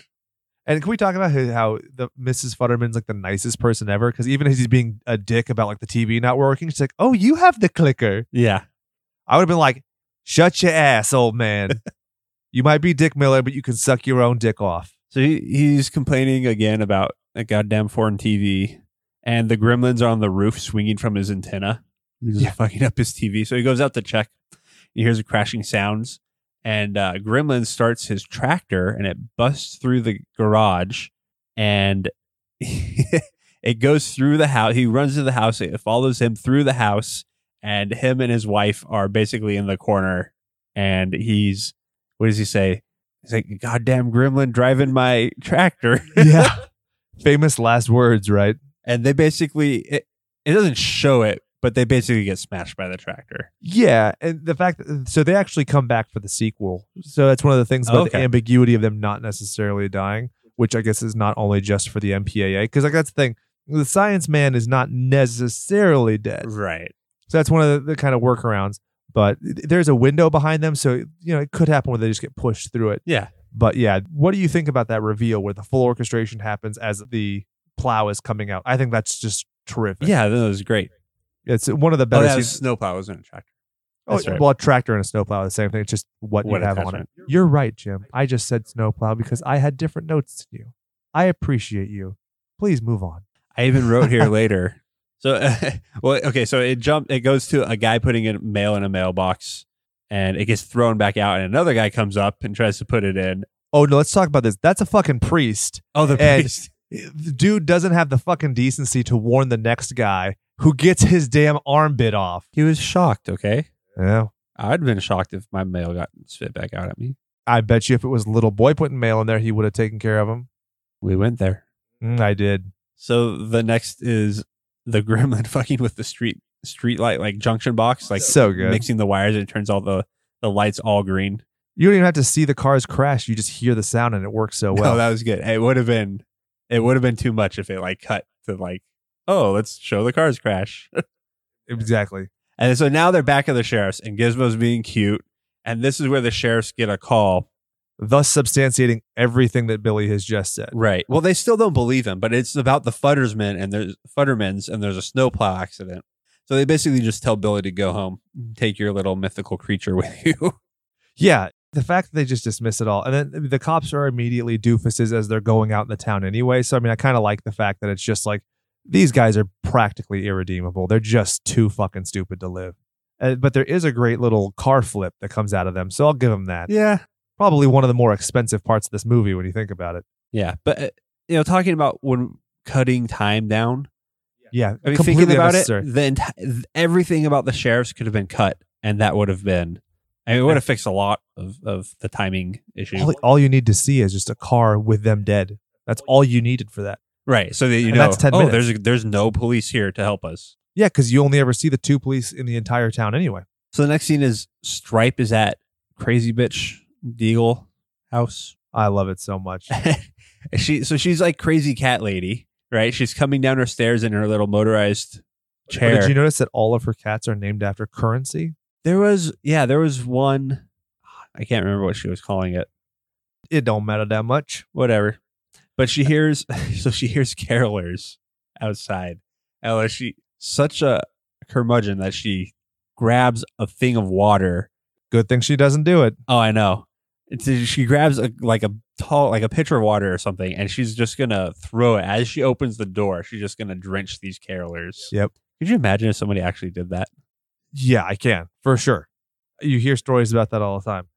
And can we talk about how the Missus Futterman's like the nicest person ever? Because even as he's being a dick about like the T V not working, she's like, "Oh, you have the clicker." Yeah, I would have been like, "Shut your ass, old man." You might be Dick Miller, but you can suck your own dick off. So he, he's complaining again about a goddamn foreign T V. And the gremlins are on the roof swinging from his antenna. He's yeah. fucking up his T V. So he goes out to check. He hears the crashing sounds. And uh, Gremlin starts his tractor, and it busts through the garage. And it goes through the house. He runs to the house. It follows him through the house. And him and his wife are basically in the corner. And he's, what does he say? He's like, "Goddamn gremlin driving my tractor." Yeah. Famous last words, right? And they basically, it, it doesn't show it, but they basically get smashed by the tractor. Yeah. And the fact that, so they actually come back for the sequel. So that's one of the things about oh, okay. the ambiguity of them not necessarily dying, which I guess is not only just for the M P A A. Because like that's the thing. The science man is not necessarily dead. Right. So that's one of the, the kind of workarounds. But there's a window behind them. So, you know, it could happen where they just get pushed through it. Yeah. But yeah, what do you think about that reveal where the full orchestration happens as the plow is coming out? I think that's just terrific. Yeah, that was great. It's one of the better. Oh, yeah, a snowplow wasn't a tractor. That's oh, right. Well, a tractor and a snowplow are the same thing. It's just what, what you have on it. You're right, Jim. I just said snowplow because I had different notes than you. I appreciate you. Please move on. I even wrote here later. So, uh, well, okay. So it jumped. It goes to a guy putting a mail in a mailbox, and it gets thrown back out, and another guy comes up and tries to put it in. Oh no! Let's talk about this. That's a fucking priest. Oh, the priest. And the dude doesn't have the fucking decency to warn the next guy who gets his damn arm bit off. He was shocked, okay? Yeah. I'd been shocked if my mail got spit back out at me. I bet you if it was little boy putting mail in there, he would have taken care of him. We went there. Mm, I did. So the next is the gremlin fucking with the street street light, like junction box, like so good. Mixing the wires, and it turns all the, the lights all green. You don't even have to see the cars crash. You just hear the sound and it works so well. Oh, no, that was good. Hey, it would have been... It would have been too much if it like cut to like, oh, let's show the cars crash. Exactly. And so now they're back at the sheriff's, and Gizmo's being cute. And this is where the sheriff's get a call, thus substantiating everything that Billy has just said. Right. Well, they still don't believe him, but it's about the Futtersmen and there's Futtermans and there's a snowplow accident. So they basically just tell Billy to go home, take your little mythical creature with you. Yeah. The fact that they just dismiss it all. And then the cops are immediately doofuses as they're going out in the town anyway. So, I mean, I kind of like the fact that it's just like, these guys are practically irredeemable. They're just too fucking stupid to live. Uh, but there is a great little car flip that comes out of them. So I'll give them that. Yeah. Probably one of the more expensive parts of this movie when you think about it. Yeah. But, uh, you know, talking about when cutting time down. Yeah. I mean, thinking about it, the enti- everything about the sheriffs could have been cut, and that would have been... I mean, it would have fixed a lot of, of the timing issue. All, all you need to see is just a car with them dead. That's all you needed for that. Right. So that you and know, that's ten oh, minutes. There's, a, there's no police here to help us. Yeah, because you only ever see the two police in the entire town anyway. So the next scene is Stripe is at Crazy Bitch Deagle house. I love it so much. she so she's like crazy cat lady, right? She's coming down her stairs in her little motorized chair. But did you notice that all of her cats are named after currency? There was yeah, there was one. I can't remember what she was calling it. It don't matter that much. Whatever. But she hears so she hears carolers outside. Ella, she such a curmudgeon that she grabs a thing of water. Good thing she doesn't do it. Oh, I know. She grabs a, like a tall, like a pitcher of water or something, and she's just going to throw it. As she opens the door, she's just going to drench these carolers. Yep. Could you imagine if somebody actually did that? Yeah, I can, for sure. You hear stories about that all the time.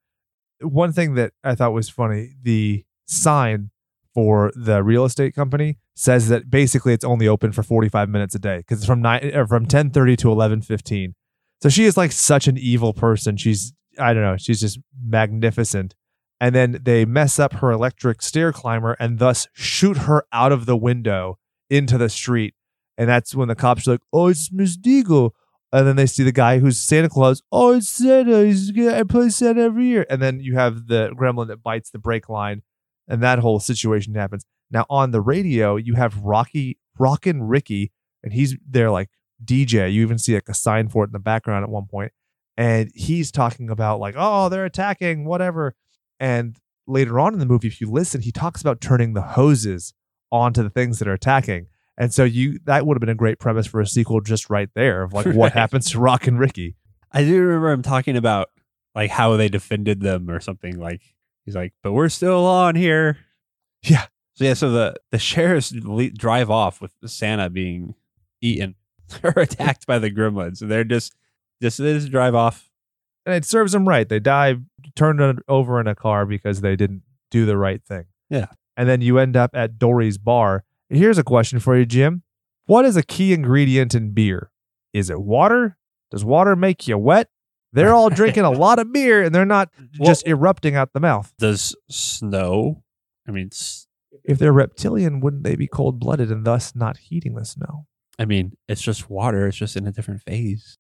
One thing that I thought was funny, the sign for the real estate company says that basically it's only open for forty-five minutes a day because it's from nine or from ten thirty to eleven fifteen. So she is like such an evil person. She's, I don't know, she's just magnificent. And then they mess up her electric stair climber and thus shoot her out of the window into the street. And that's when the cops are like, oh, it's Miss Deagle. And then they see the guy who's Santa Claus. Oh, it's Santa. He's gonna, I play Santa every year. And then you have the gremlin that bites the brake line. And that whole situation happens. Now on the radio, you have Rocky, Rockin' Ricky. And he's there like D J. You even see like a sign for it in the background at one point. And he's talking about like, oh, they're attacking, whatever. And later on in the movie, if you listen, he talks about turning the hoses onto the things that are attacking. And so you that would have been a great premise for a sequel just right there of like right. What happens to Rockin' Ricky. I do remember him talking about like how they defended them or something. Like he's like, but we're still on here. Yeah. So yeah, so the, the sheriffs drive off with Santa being eaten or attacked by the gremlins. So they're just Just, they just drive off. And it serves them right. They die, turned over in a car because they didn't do the right thing. Yeah. And then you end up at Dory's bar. And here's a question for you, Jim. What is a key ingredient in beer? Is it water? Does water make you wet? They're all drinking a lot of beer and they're not well, just erupting out the mouth. Does snow? I mean, s- if they're reptilian, wouldn't they be cold-blooded and thus not heating the snow? I mean, it's just water. It's just in a different phase.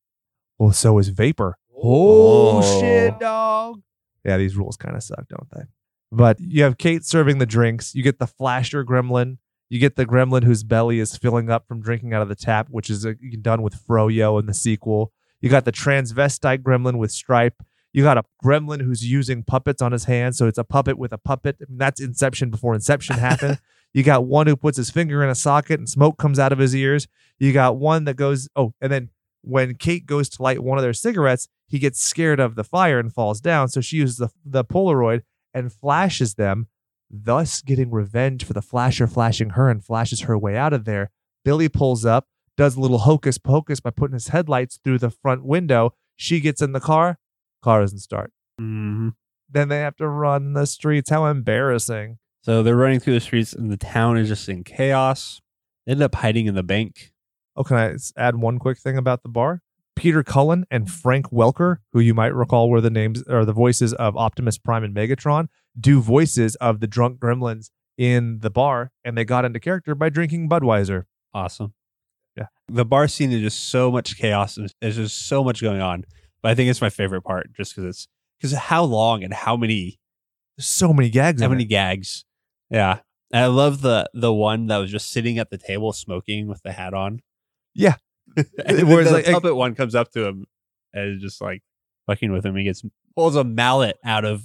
Well, so is vapor. Oh, oh, shit, dog. Yeah, these rules kind of suck, don't they? But you have Kate serving the drinks. You get the flasher gremlin. You get the gremlin whose belly is filling up from drinking out of the tap, which is uh, done with Froyo in the sequel. You got the transvestite gremlin with Stripe. You got a gremlin who's using puppets on his hands. So it's a puppet with a puppet. I mean, that's Inception before Inception happened. You got one who puts his finger in a socket and smoke comes out of his ears. You got one that goes, oh, and then when Kate goes to light one of their cigarettes, he gets scared of the fire and falls down. So she uses the, the Polaroid and flashes them, thus getting revenge for the flasher flashing her and flashes her way out of there. Billy pulls up, does a little hocus pocus by putting his headlights through the front window. She gets in the car. Car doesn't start. Mm-hmm. Then they have to run the streets. How embarrassing. So they're running through the streets and the town is just in chaos. They end up hiding in the bank. Oh, can I add one quick thing about the bar? Peter Cullen and Frank Welker, who you might recall were the names or the voices of Optimus Prime and Megatron, do voices of the drunk gremlins in the bar, and they got into character by drinking Budweiser. Awesome. Yeah. The bar scene is just so much chaos, and there's just so much going on. But I think it's my favorite part just because it's because how long and how many. There's so many gags. How many it. gags. Yeah. And I love the the one that was just sitting at the table smoking with the hat on. Yeah. Whereas the like, puppet one comes up to him and is just like fucking with him. He gets pulls a mallet out of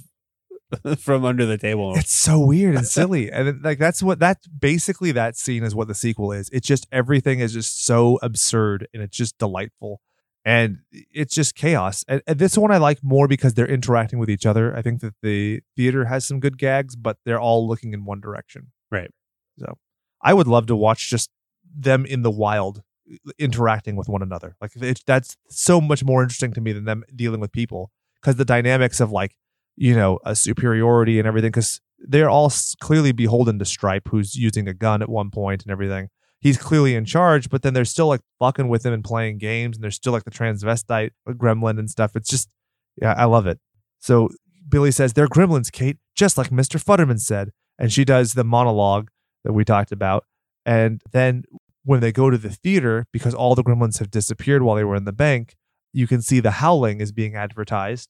from under the table. It's so weird and silly. And like that's what that's basically that scene is what the sequel is. It's just everything is just so absurd and it's just delightful. And it's just chaos. And, and this one I like more because they're interacting with each other. I think that the theater has some good gags, but they're all looking in one direction. Right. So I would love to watch just them in the wild interacting with one another. Like it, that's so much more interesting to me than them dealing with people because the dynamics of like, you know, a superiority and everything, because they're all clearly beholden to Stripe, who's using a gun at one point and everything. He's clearly in charge, but then they're still like fucking with him and playing games. And there's still like the transvestite gremlin and stuff. It's just, yeah, I love it. So Billy says they're gremlins, Kate, just like Mister Futterman said. And she does the monologue that we talked about. And then when they go to the theater, because all the gremlins have disappeared while they were in the bank, you can see The Howling is being advertised,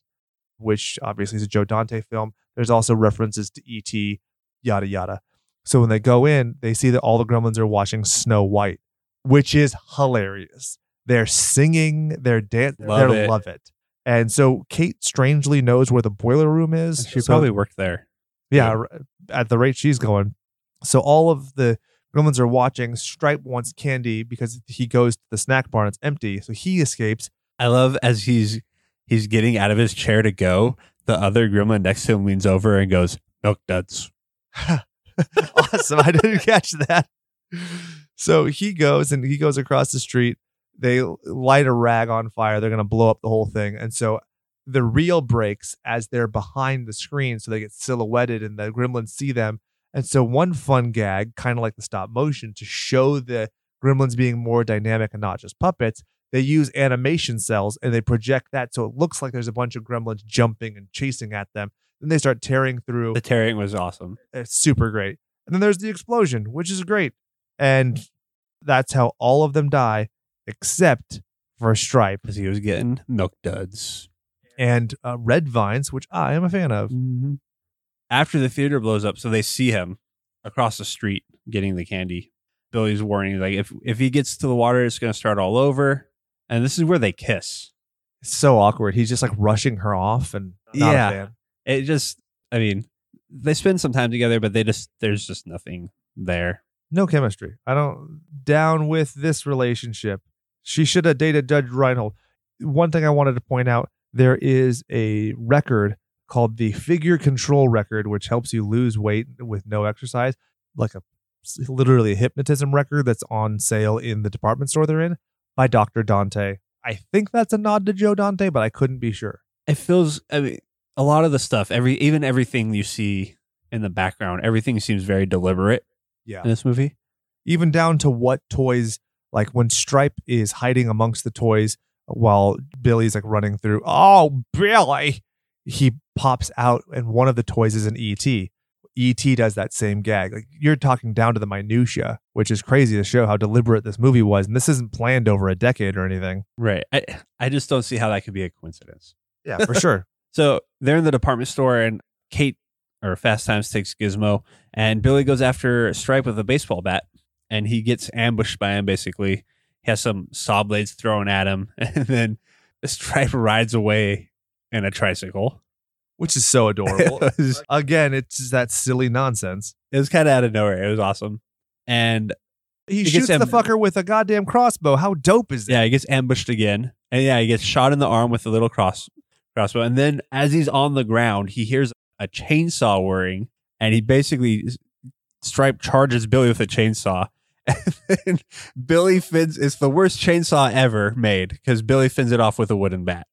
which obviously is a Joe Dante film. There's also references to E T, yada, yada. So when they go in, they see that all the gremlins are watching Snow White, which is hilarious. They're singing, they're dancing, they love it. And so Kate strangely knows where the boiler room is. She so, probably worked there. Yeah, yeah, at the rate she's going. So all of the gremlins are watching. Stripe wants candy because he goes to the snack bar and it's empty. So he escapes. I love as he's he's getting out of his chair to go, the other gremlin next to him leans over and goes, milk duds. Awesome. I didn't catch that. So he goes and he goes across the street. They light a rag on fire. They're going to blow up the whole thing. And so the reel breaks as they're behind the screen. So they get silhouetted and the gremlins see them. And so one fun gag, kind of like the stop motion to show the gremlins being more dynamic and not just puppets, they use animation cells and they project that. So it looks like there's a bunch of gremlins jumping and chasing at them. Then they start tearing through. The tearing was awesome. It's super great. And then there's the explosion, which is great. And that's how all of them die, except for Stripe. Because he was getting milk duds. And uh, red vines, which I am a fan of. Mm-hmm. After the theater blows up, so they see him across the street getting the candy. Billy's warning, like, if, if he gets to the water, it's going to start all over. And this is where they kiss. It's so awkward. He's just like rushing her off and not yeah. a fan. It just, I mean, they spend some time together, but they just, there's just nothing there. No chemistry. I don't, down with this relationship. She should have dated Judge Reinhold. One thing I wanted to point out, there is a record called the figure control record, which helps you lose weight with no exercise, like a literally a hypnotism record that's on sale in the department store they're in by Doctor Dante. I think that's a nod to Joe Dante, but I couldn't be sure. It feels, I mean, a lot of the stuff, every even everything you see in the background, everything seems very deliberate. Yeah, in this movie, even down to what toys, like when Stripe is hiding amongst the toys while Billy's like running through. Oh, Billy! He pops out, and one of the toys is an E T. E T does that same gag. Like, you're talking down to the minutia, which is crazy to show how deliberate this movie was. And this isn't planned over a decade or anything, right? I I just don't see how that could be a coincidence. Yeah, for sure. So they're in the department store, and Kate. Or Fast Times takes Gizmo, and Billy goes after Stripe with a baseball bat, and he gets ambushed by him, basically. He has some saw blades thrown at him, and then Stripe rides away in a tricycle. Which is so adorable. It was, Again, it's that silly nonsense. It was kind of out of nowhere. It was awesome. And he shoots amb- the fucker with a goddamn crossbow. How dope is that? Yeah, he gets ambushed again. And yeah, he gets shot in the arm with a little cross crossbow. And then as he's on the ground, he hears a chainsaw whirring, and he basically Stripe charges Billy with a chainsaw. And then Billy fins, it's the worst chainsaw ever made because Billy fins it off with a wooden bat.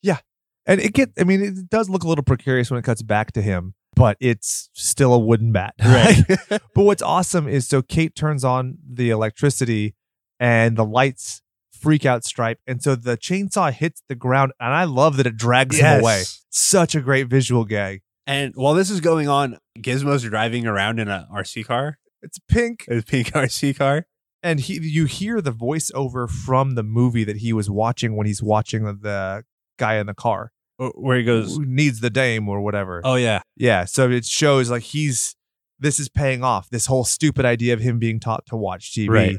Yeah. And it gets, I mean, it does look a little precarious when it cuts back to him, but it's still a wooden bat. Right. But what's awesome is so Kate turns on the electricity and the lights freak out Stripe. And so the chainsaw hits the ground, and I love that it drags yes. him away. Such a great visual gag. And while this is going on, Gizmo's driving around in an R C car. It's pink. It's a pink R C car. And he, you hear the voiceover from the movie that he was watching when he's watching the guy in the car. Where he goes... Who needs the dame or whatever. Oh, yeah. Yeah. So it shows like he's... This is paying off. This whole stupid idea of him being taught to watch T V. Right.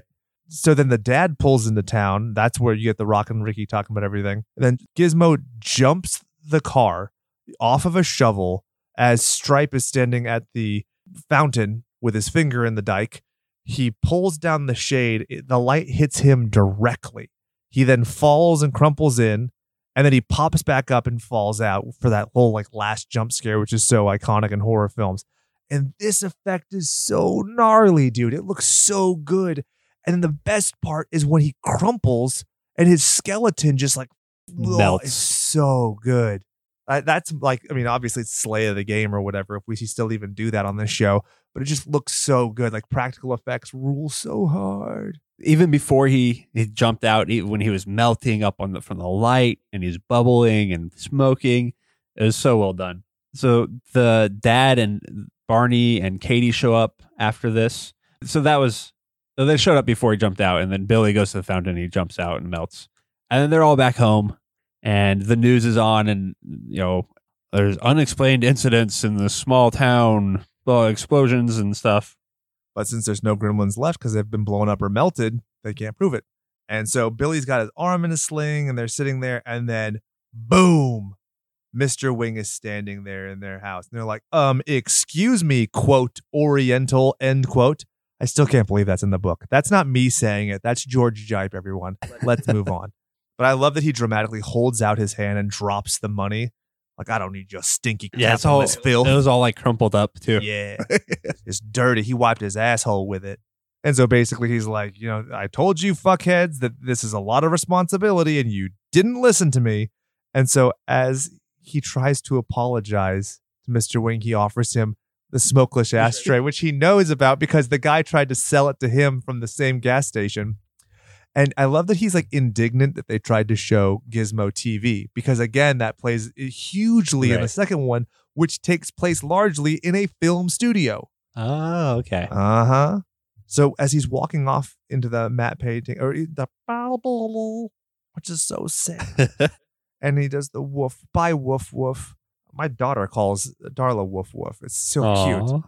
So then the dad pulls into town. That's where you get the Rockin' Ricky talking about everything. And then Gizmo jumps the car off of a shovel. As Stripe is standing at the fountain with his finger in the dike, he pulls down the shade. The light hits him directly. He then falls and crumples in, and then he pops back up and falls out for that whole like last jump scare, which is so iconic in horror films. And this effect is so gnarly, dude. It looks so good. And then the best part is when he crumples and his skeleton just like melts. It's so good. Uh, that's like, I mean, obviously it's Slay of the Game or whatever, if we still even do that on this show, but it just looks so good. Like practical effects rule so hard. Even before he, he jumped out, he, when he was melting up on the, from the light and he's bubbling and smoking, it was so well done. So the dad and Barney and Katie show up after this. So that was, so they showed up before he jumped out, and then Billy goes to the fountain, he jumps out and melts. And then they're all back home. and the news is on, and, you know, there's unexplained incidents in the small town, well, explosions and stuff. But since there's no gremlins left because they've been blown up or melted, they can't prove it. And so Billy's got his arm in a sling, and they're sitting there, and then boom, Mister Wing is standing there in their house. And they're like, um, excuse me, quote, Oriental, end quote. I still can't believe that's in the book. That's not me saying it. That's George Jipe, everyone. Let's move on. But I love that he dramatically holds out his hand and drops the money. Like, I don't need your stinky yeah, capitalist all, filth. It was all like crumpled up too. Yeah. It's dirty. He wiped his asshole with it. And so basically he's like, you know, I told you fuckheads that this is a lot of responsibility and you didn't listen to me. And so as he tries to apologize to Mister Wing, he offers him the smokeless ashtray, which he knows about because the guy tried to sell it to him from the same gas station. And I love that he's like indignant that they tried to show Gizmo T V, because again, that plays hugely right. in the second one, which takes place largely in a film studio. Oh, okay. Uh-huh. So as he's walking off into the matte painting, or the Bible, which is so sad, and he does the woof, bye woof woof. My daughter calls Darla woof woof. It's so Aww. Cute.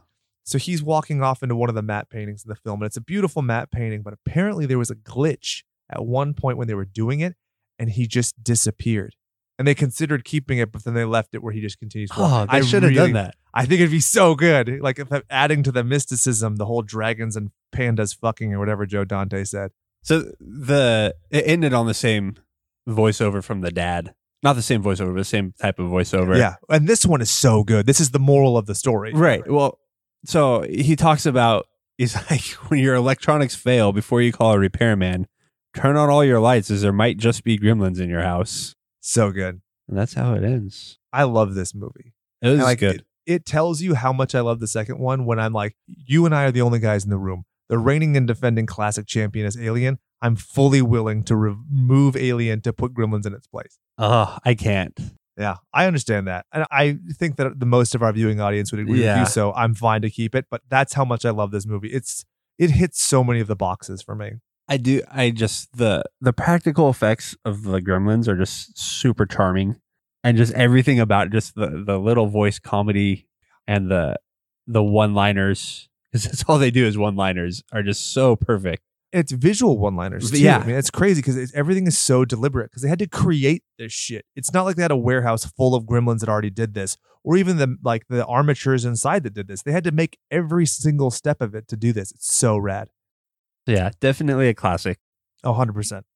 So he's walking off into one of the matte paintings in the film, and it's a beautiful matte painting, but apparently there was a glitch at one point when they were doing it, and he just disappeared. And they considered keeping it, but then they left it where he just continues walking. Oh, I should have really, done that. I think it'd be so good. Like, if adding to the mysticism, the whole dragons and pandas fucking or whatever Joe Dante said. So the it ended on the same voiceover from the dad. Not the same voiceover, but the same type of voiceover. Yeah, and this one is so good. This is the moral of the story. Right, well... So he talks about, he's like, when your electronics fail, before you call a repairman, turn on all your lights as there might just be gremlins in your house. So good. And that's how it ends. I love this movie. It was like, good. It, it tells you how much I love the second one when I'm like, you and I are the only guys in the room. The reigning and defending classic champion is Alien. I'm fully willing to remove Alien to put Gremlins in its place. Oh, I can't. Yeah, I understand that. And I think that the most of our viewing audience would agree yeah. with you, so I'm fine to keep it. But that's how much I love this movie. It's It hits so many of the boxes for me. I do. I just, the the practical effects of the Gremlins are just super charming. And just everything about just the, the little voice comedy and the the one-liners, because that's all they do is one-liners, are just so perfect. It's visual one-liners too. Yeah. I mean, it's crazy because everything is so deliberate because they had to create this shit. It's not like they had a warehouse full of gremlins that already did this, or even the like the armatures inside that did this. They had to make every single step of it to do this. It's so rad. Yeah, definitely a classic. one hundred percent.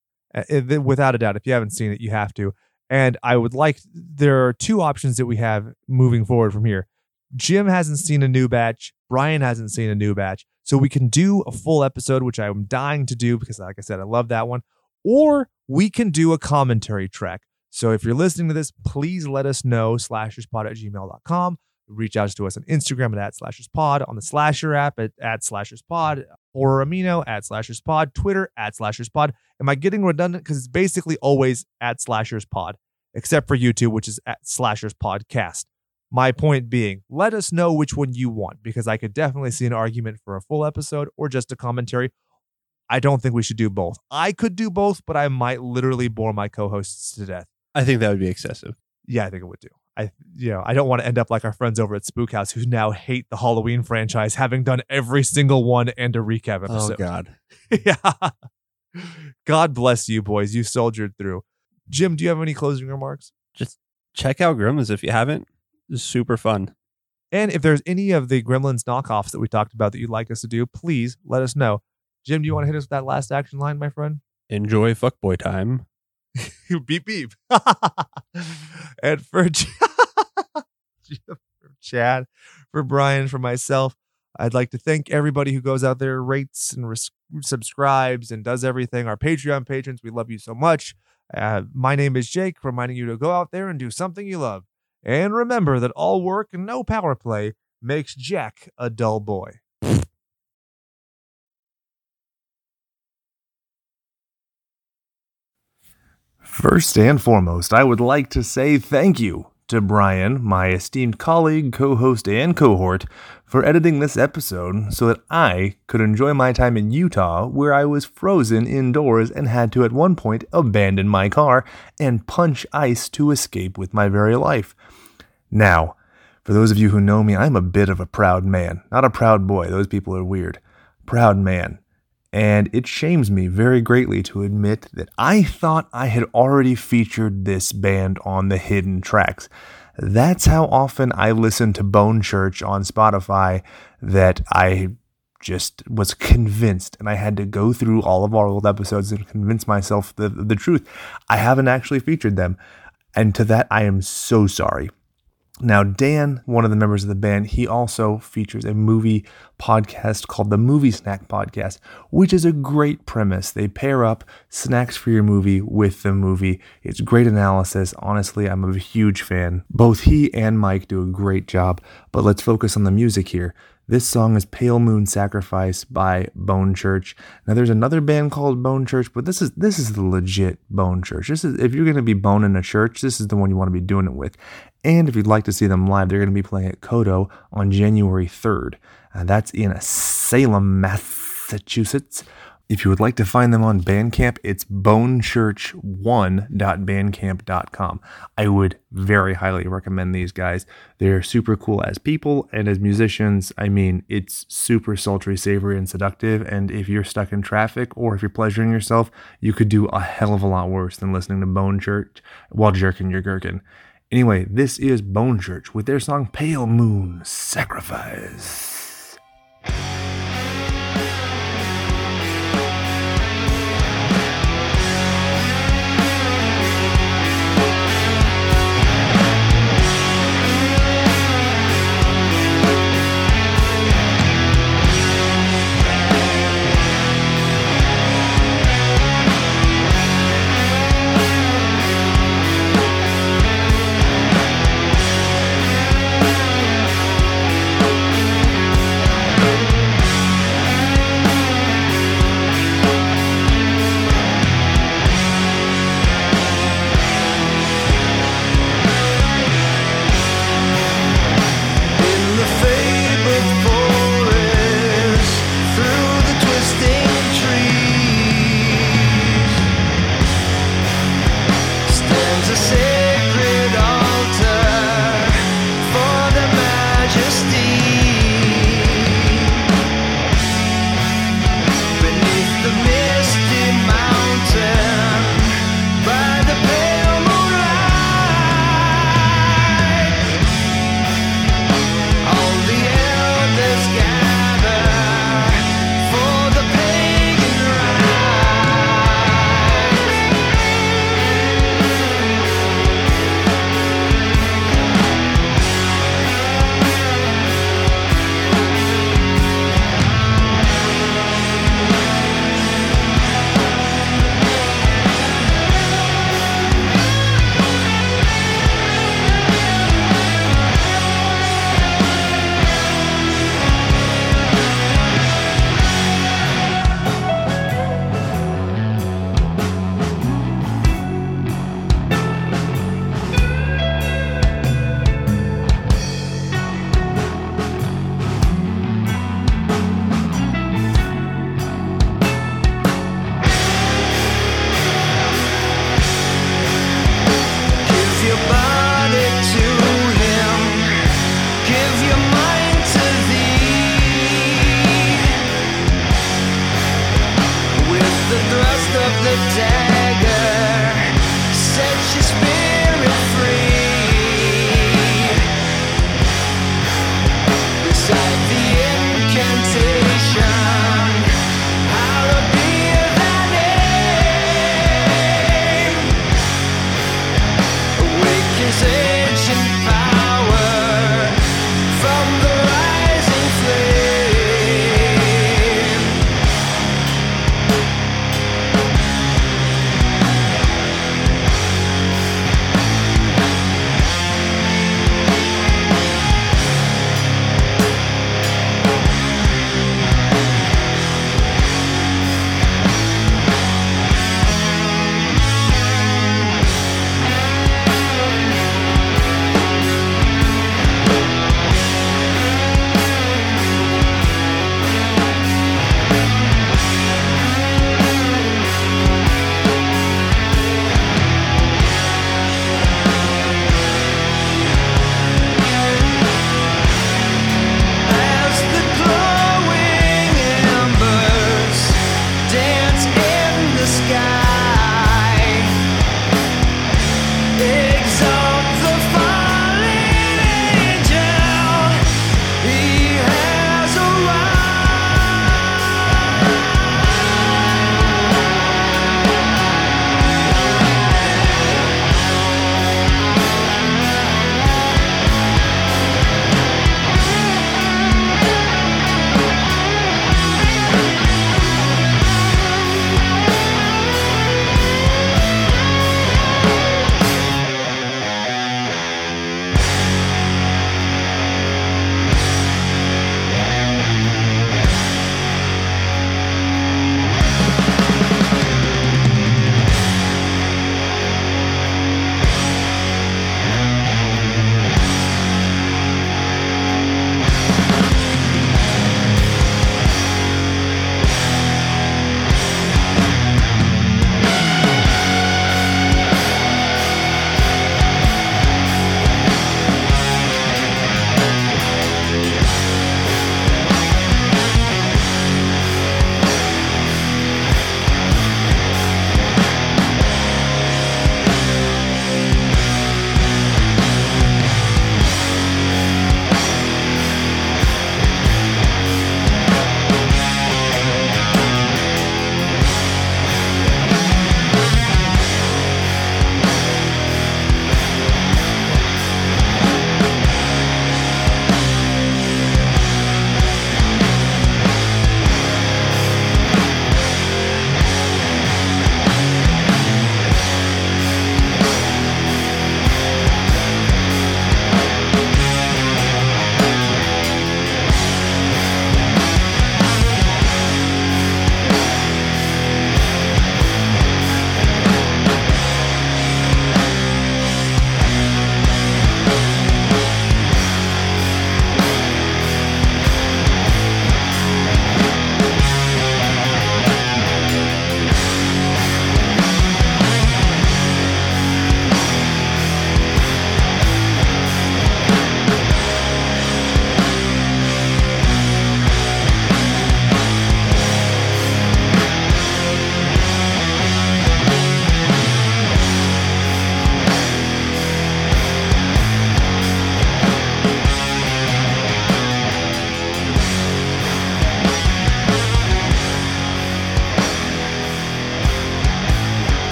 Without a doubt, if you haven't seen it, you have to. And I would like, there are two options that we have moving forward from here. Jim hasn't seen a new batch. Brian hasn't seen a new batch. So we can do a full episode, which I'm dying to do because, like I said, I love that one. Or we can do a commentary track. So if you're listening to this, please let us know, slasherspod at gmail dot com. Reach out to us on Instagram at, at slasherspod, on the Slasher app at, at slasherspod, or Amino at slasherspod, Twitter at slasherspod. Am I getting redundant? Because it's basically always at slasherspod, except for YouTube, which is at slasherspodcast. My point being, let us know which one you want, because I could definitely see an argument for a full episode or just a commentary. I don't think we should do both. I could do both, but I might literally bore my co-hosts to death. I think that would be excessive. Yeah, I think it would do. I, you know, I don't want to end up like our friends over at Spook House, who now hate the Halloween franchise, having done every single one and a recap episode. Oh, God. Yeah. God bless you, boys. You soldiered through. Jim, do you have any closing remarks? Just check out Gremlins if you haven't. Super fun. And if there's any of the Gremlins knockoffs that we talked about that you'd like us to do, please let us know. Jim, do you want to hit us with that last action line, my friend? Enjoy fuckboy time. Beep, beep. And for Jim, for Chad, for Brian, for myself, I'd like to thank everybody who goes out there, rates and res- subscribes and does everything. Our Patreon patrons, we love you so much. Uh, my name is Jake, reminding you to go out there and do something you love. And remember that all work and no power play makes Jack a dull boy. First and foremost, I would like to say thank you to Brian, my esteemed colleague, co-host, and cohort, for editing this episode so that I could enjoy my time in Utah, where I was frozen indoors and had to at one point abandon my car and punch ice to escape with my very life. Now, for those of you who know me, I'm a bit of a proud man. Not a proud boy, those people are weird. Proud man. And it shames me very greatly to admit that I thought I had already featured this band on the hidden tracks. That's how often I listened to Bone Church on Spotify, that I just was convinced, and I had to go through all of our old episodes and convince myself the, the truth. I haven't actually featured them, and to that I am so sorry. Now, Dan, one of the members of the band, he also features a movie podcast called the Movie Snack Podcast, which is a great premise. They pair up snacks for your movie with the movie. It's great analysis. Honestly, I'm a huge fan. Both he and Mike do a great job, but let's focus on the music here. This song is Pale Moon Sacrifice by Bone Church. Now, there's another band called Bone Church, but this is this is the legit Bone Church. This is, if you're going to be boning a church, this is the one you want to be doing it with. And if you'd like to see them live, they're going to be playing at Kodo on January third. And that's in Salem, Massachusetts. If you would like to find them on Bandcamp, it's bone church one dot bandcamp dot com. I would very highly recommend these guys. They're super cool as people and as musicians. I mean, it's super sultry, savory, and seductive. And if you're stuck in traffic or if you're pleasuring yourself, you could do a hell of a lot worse than listening to Bone Church while jerking your gherkin. Anyway, this is Bone Church with their song Pale Moon Sacrifice. The thrust of the day.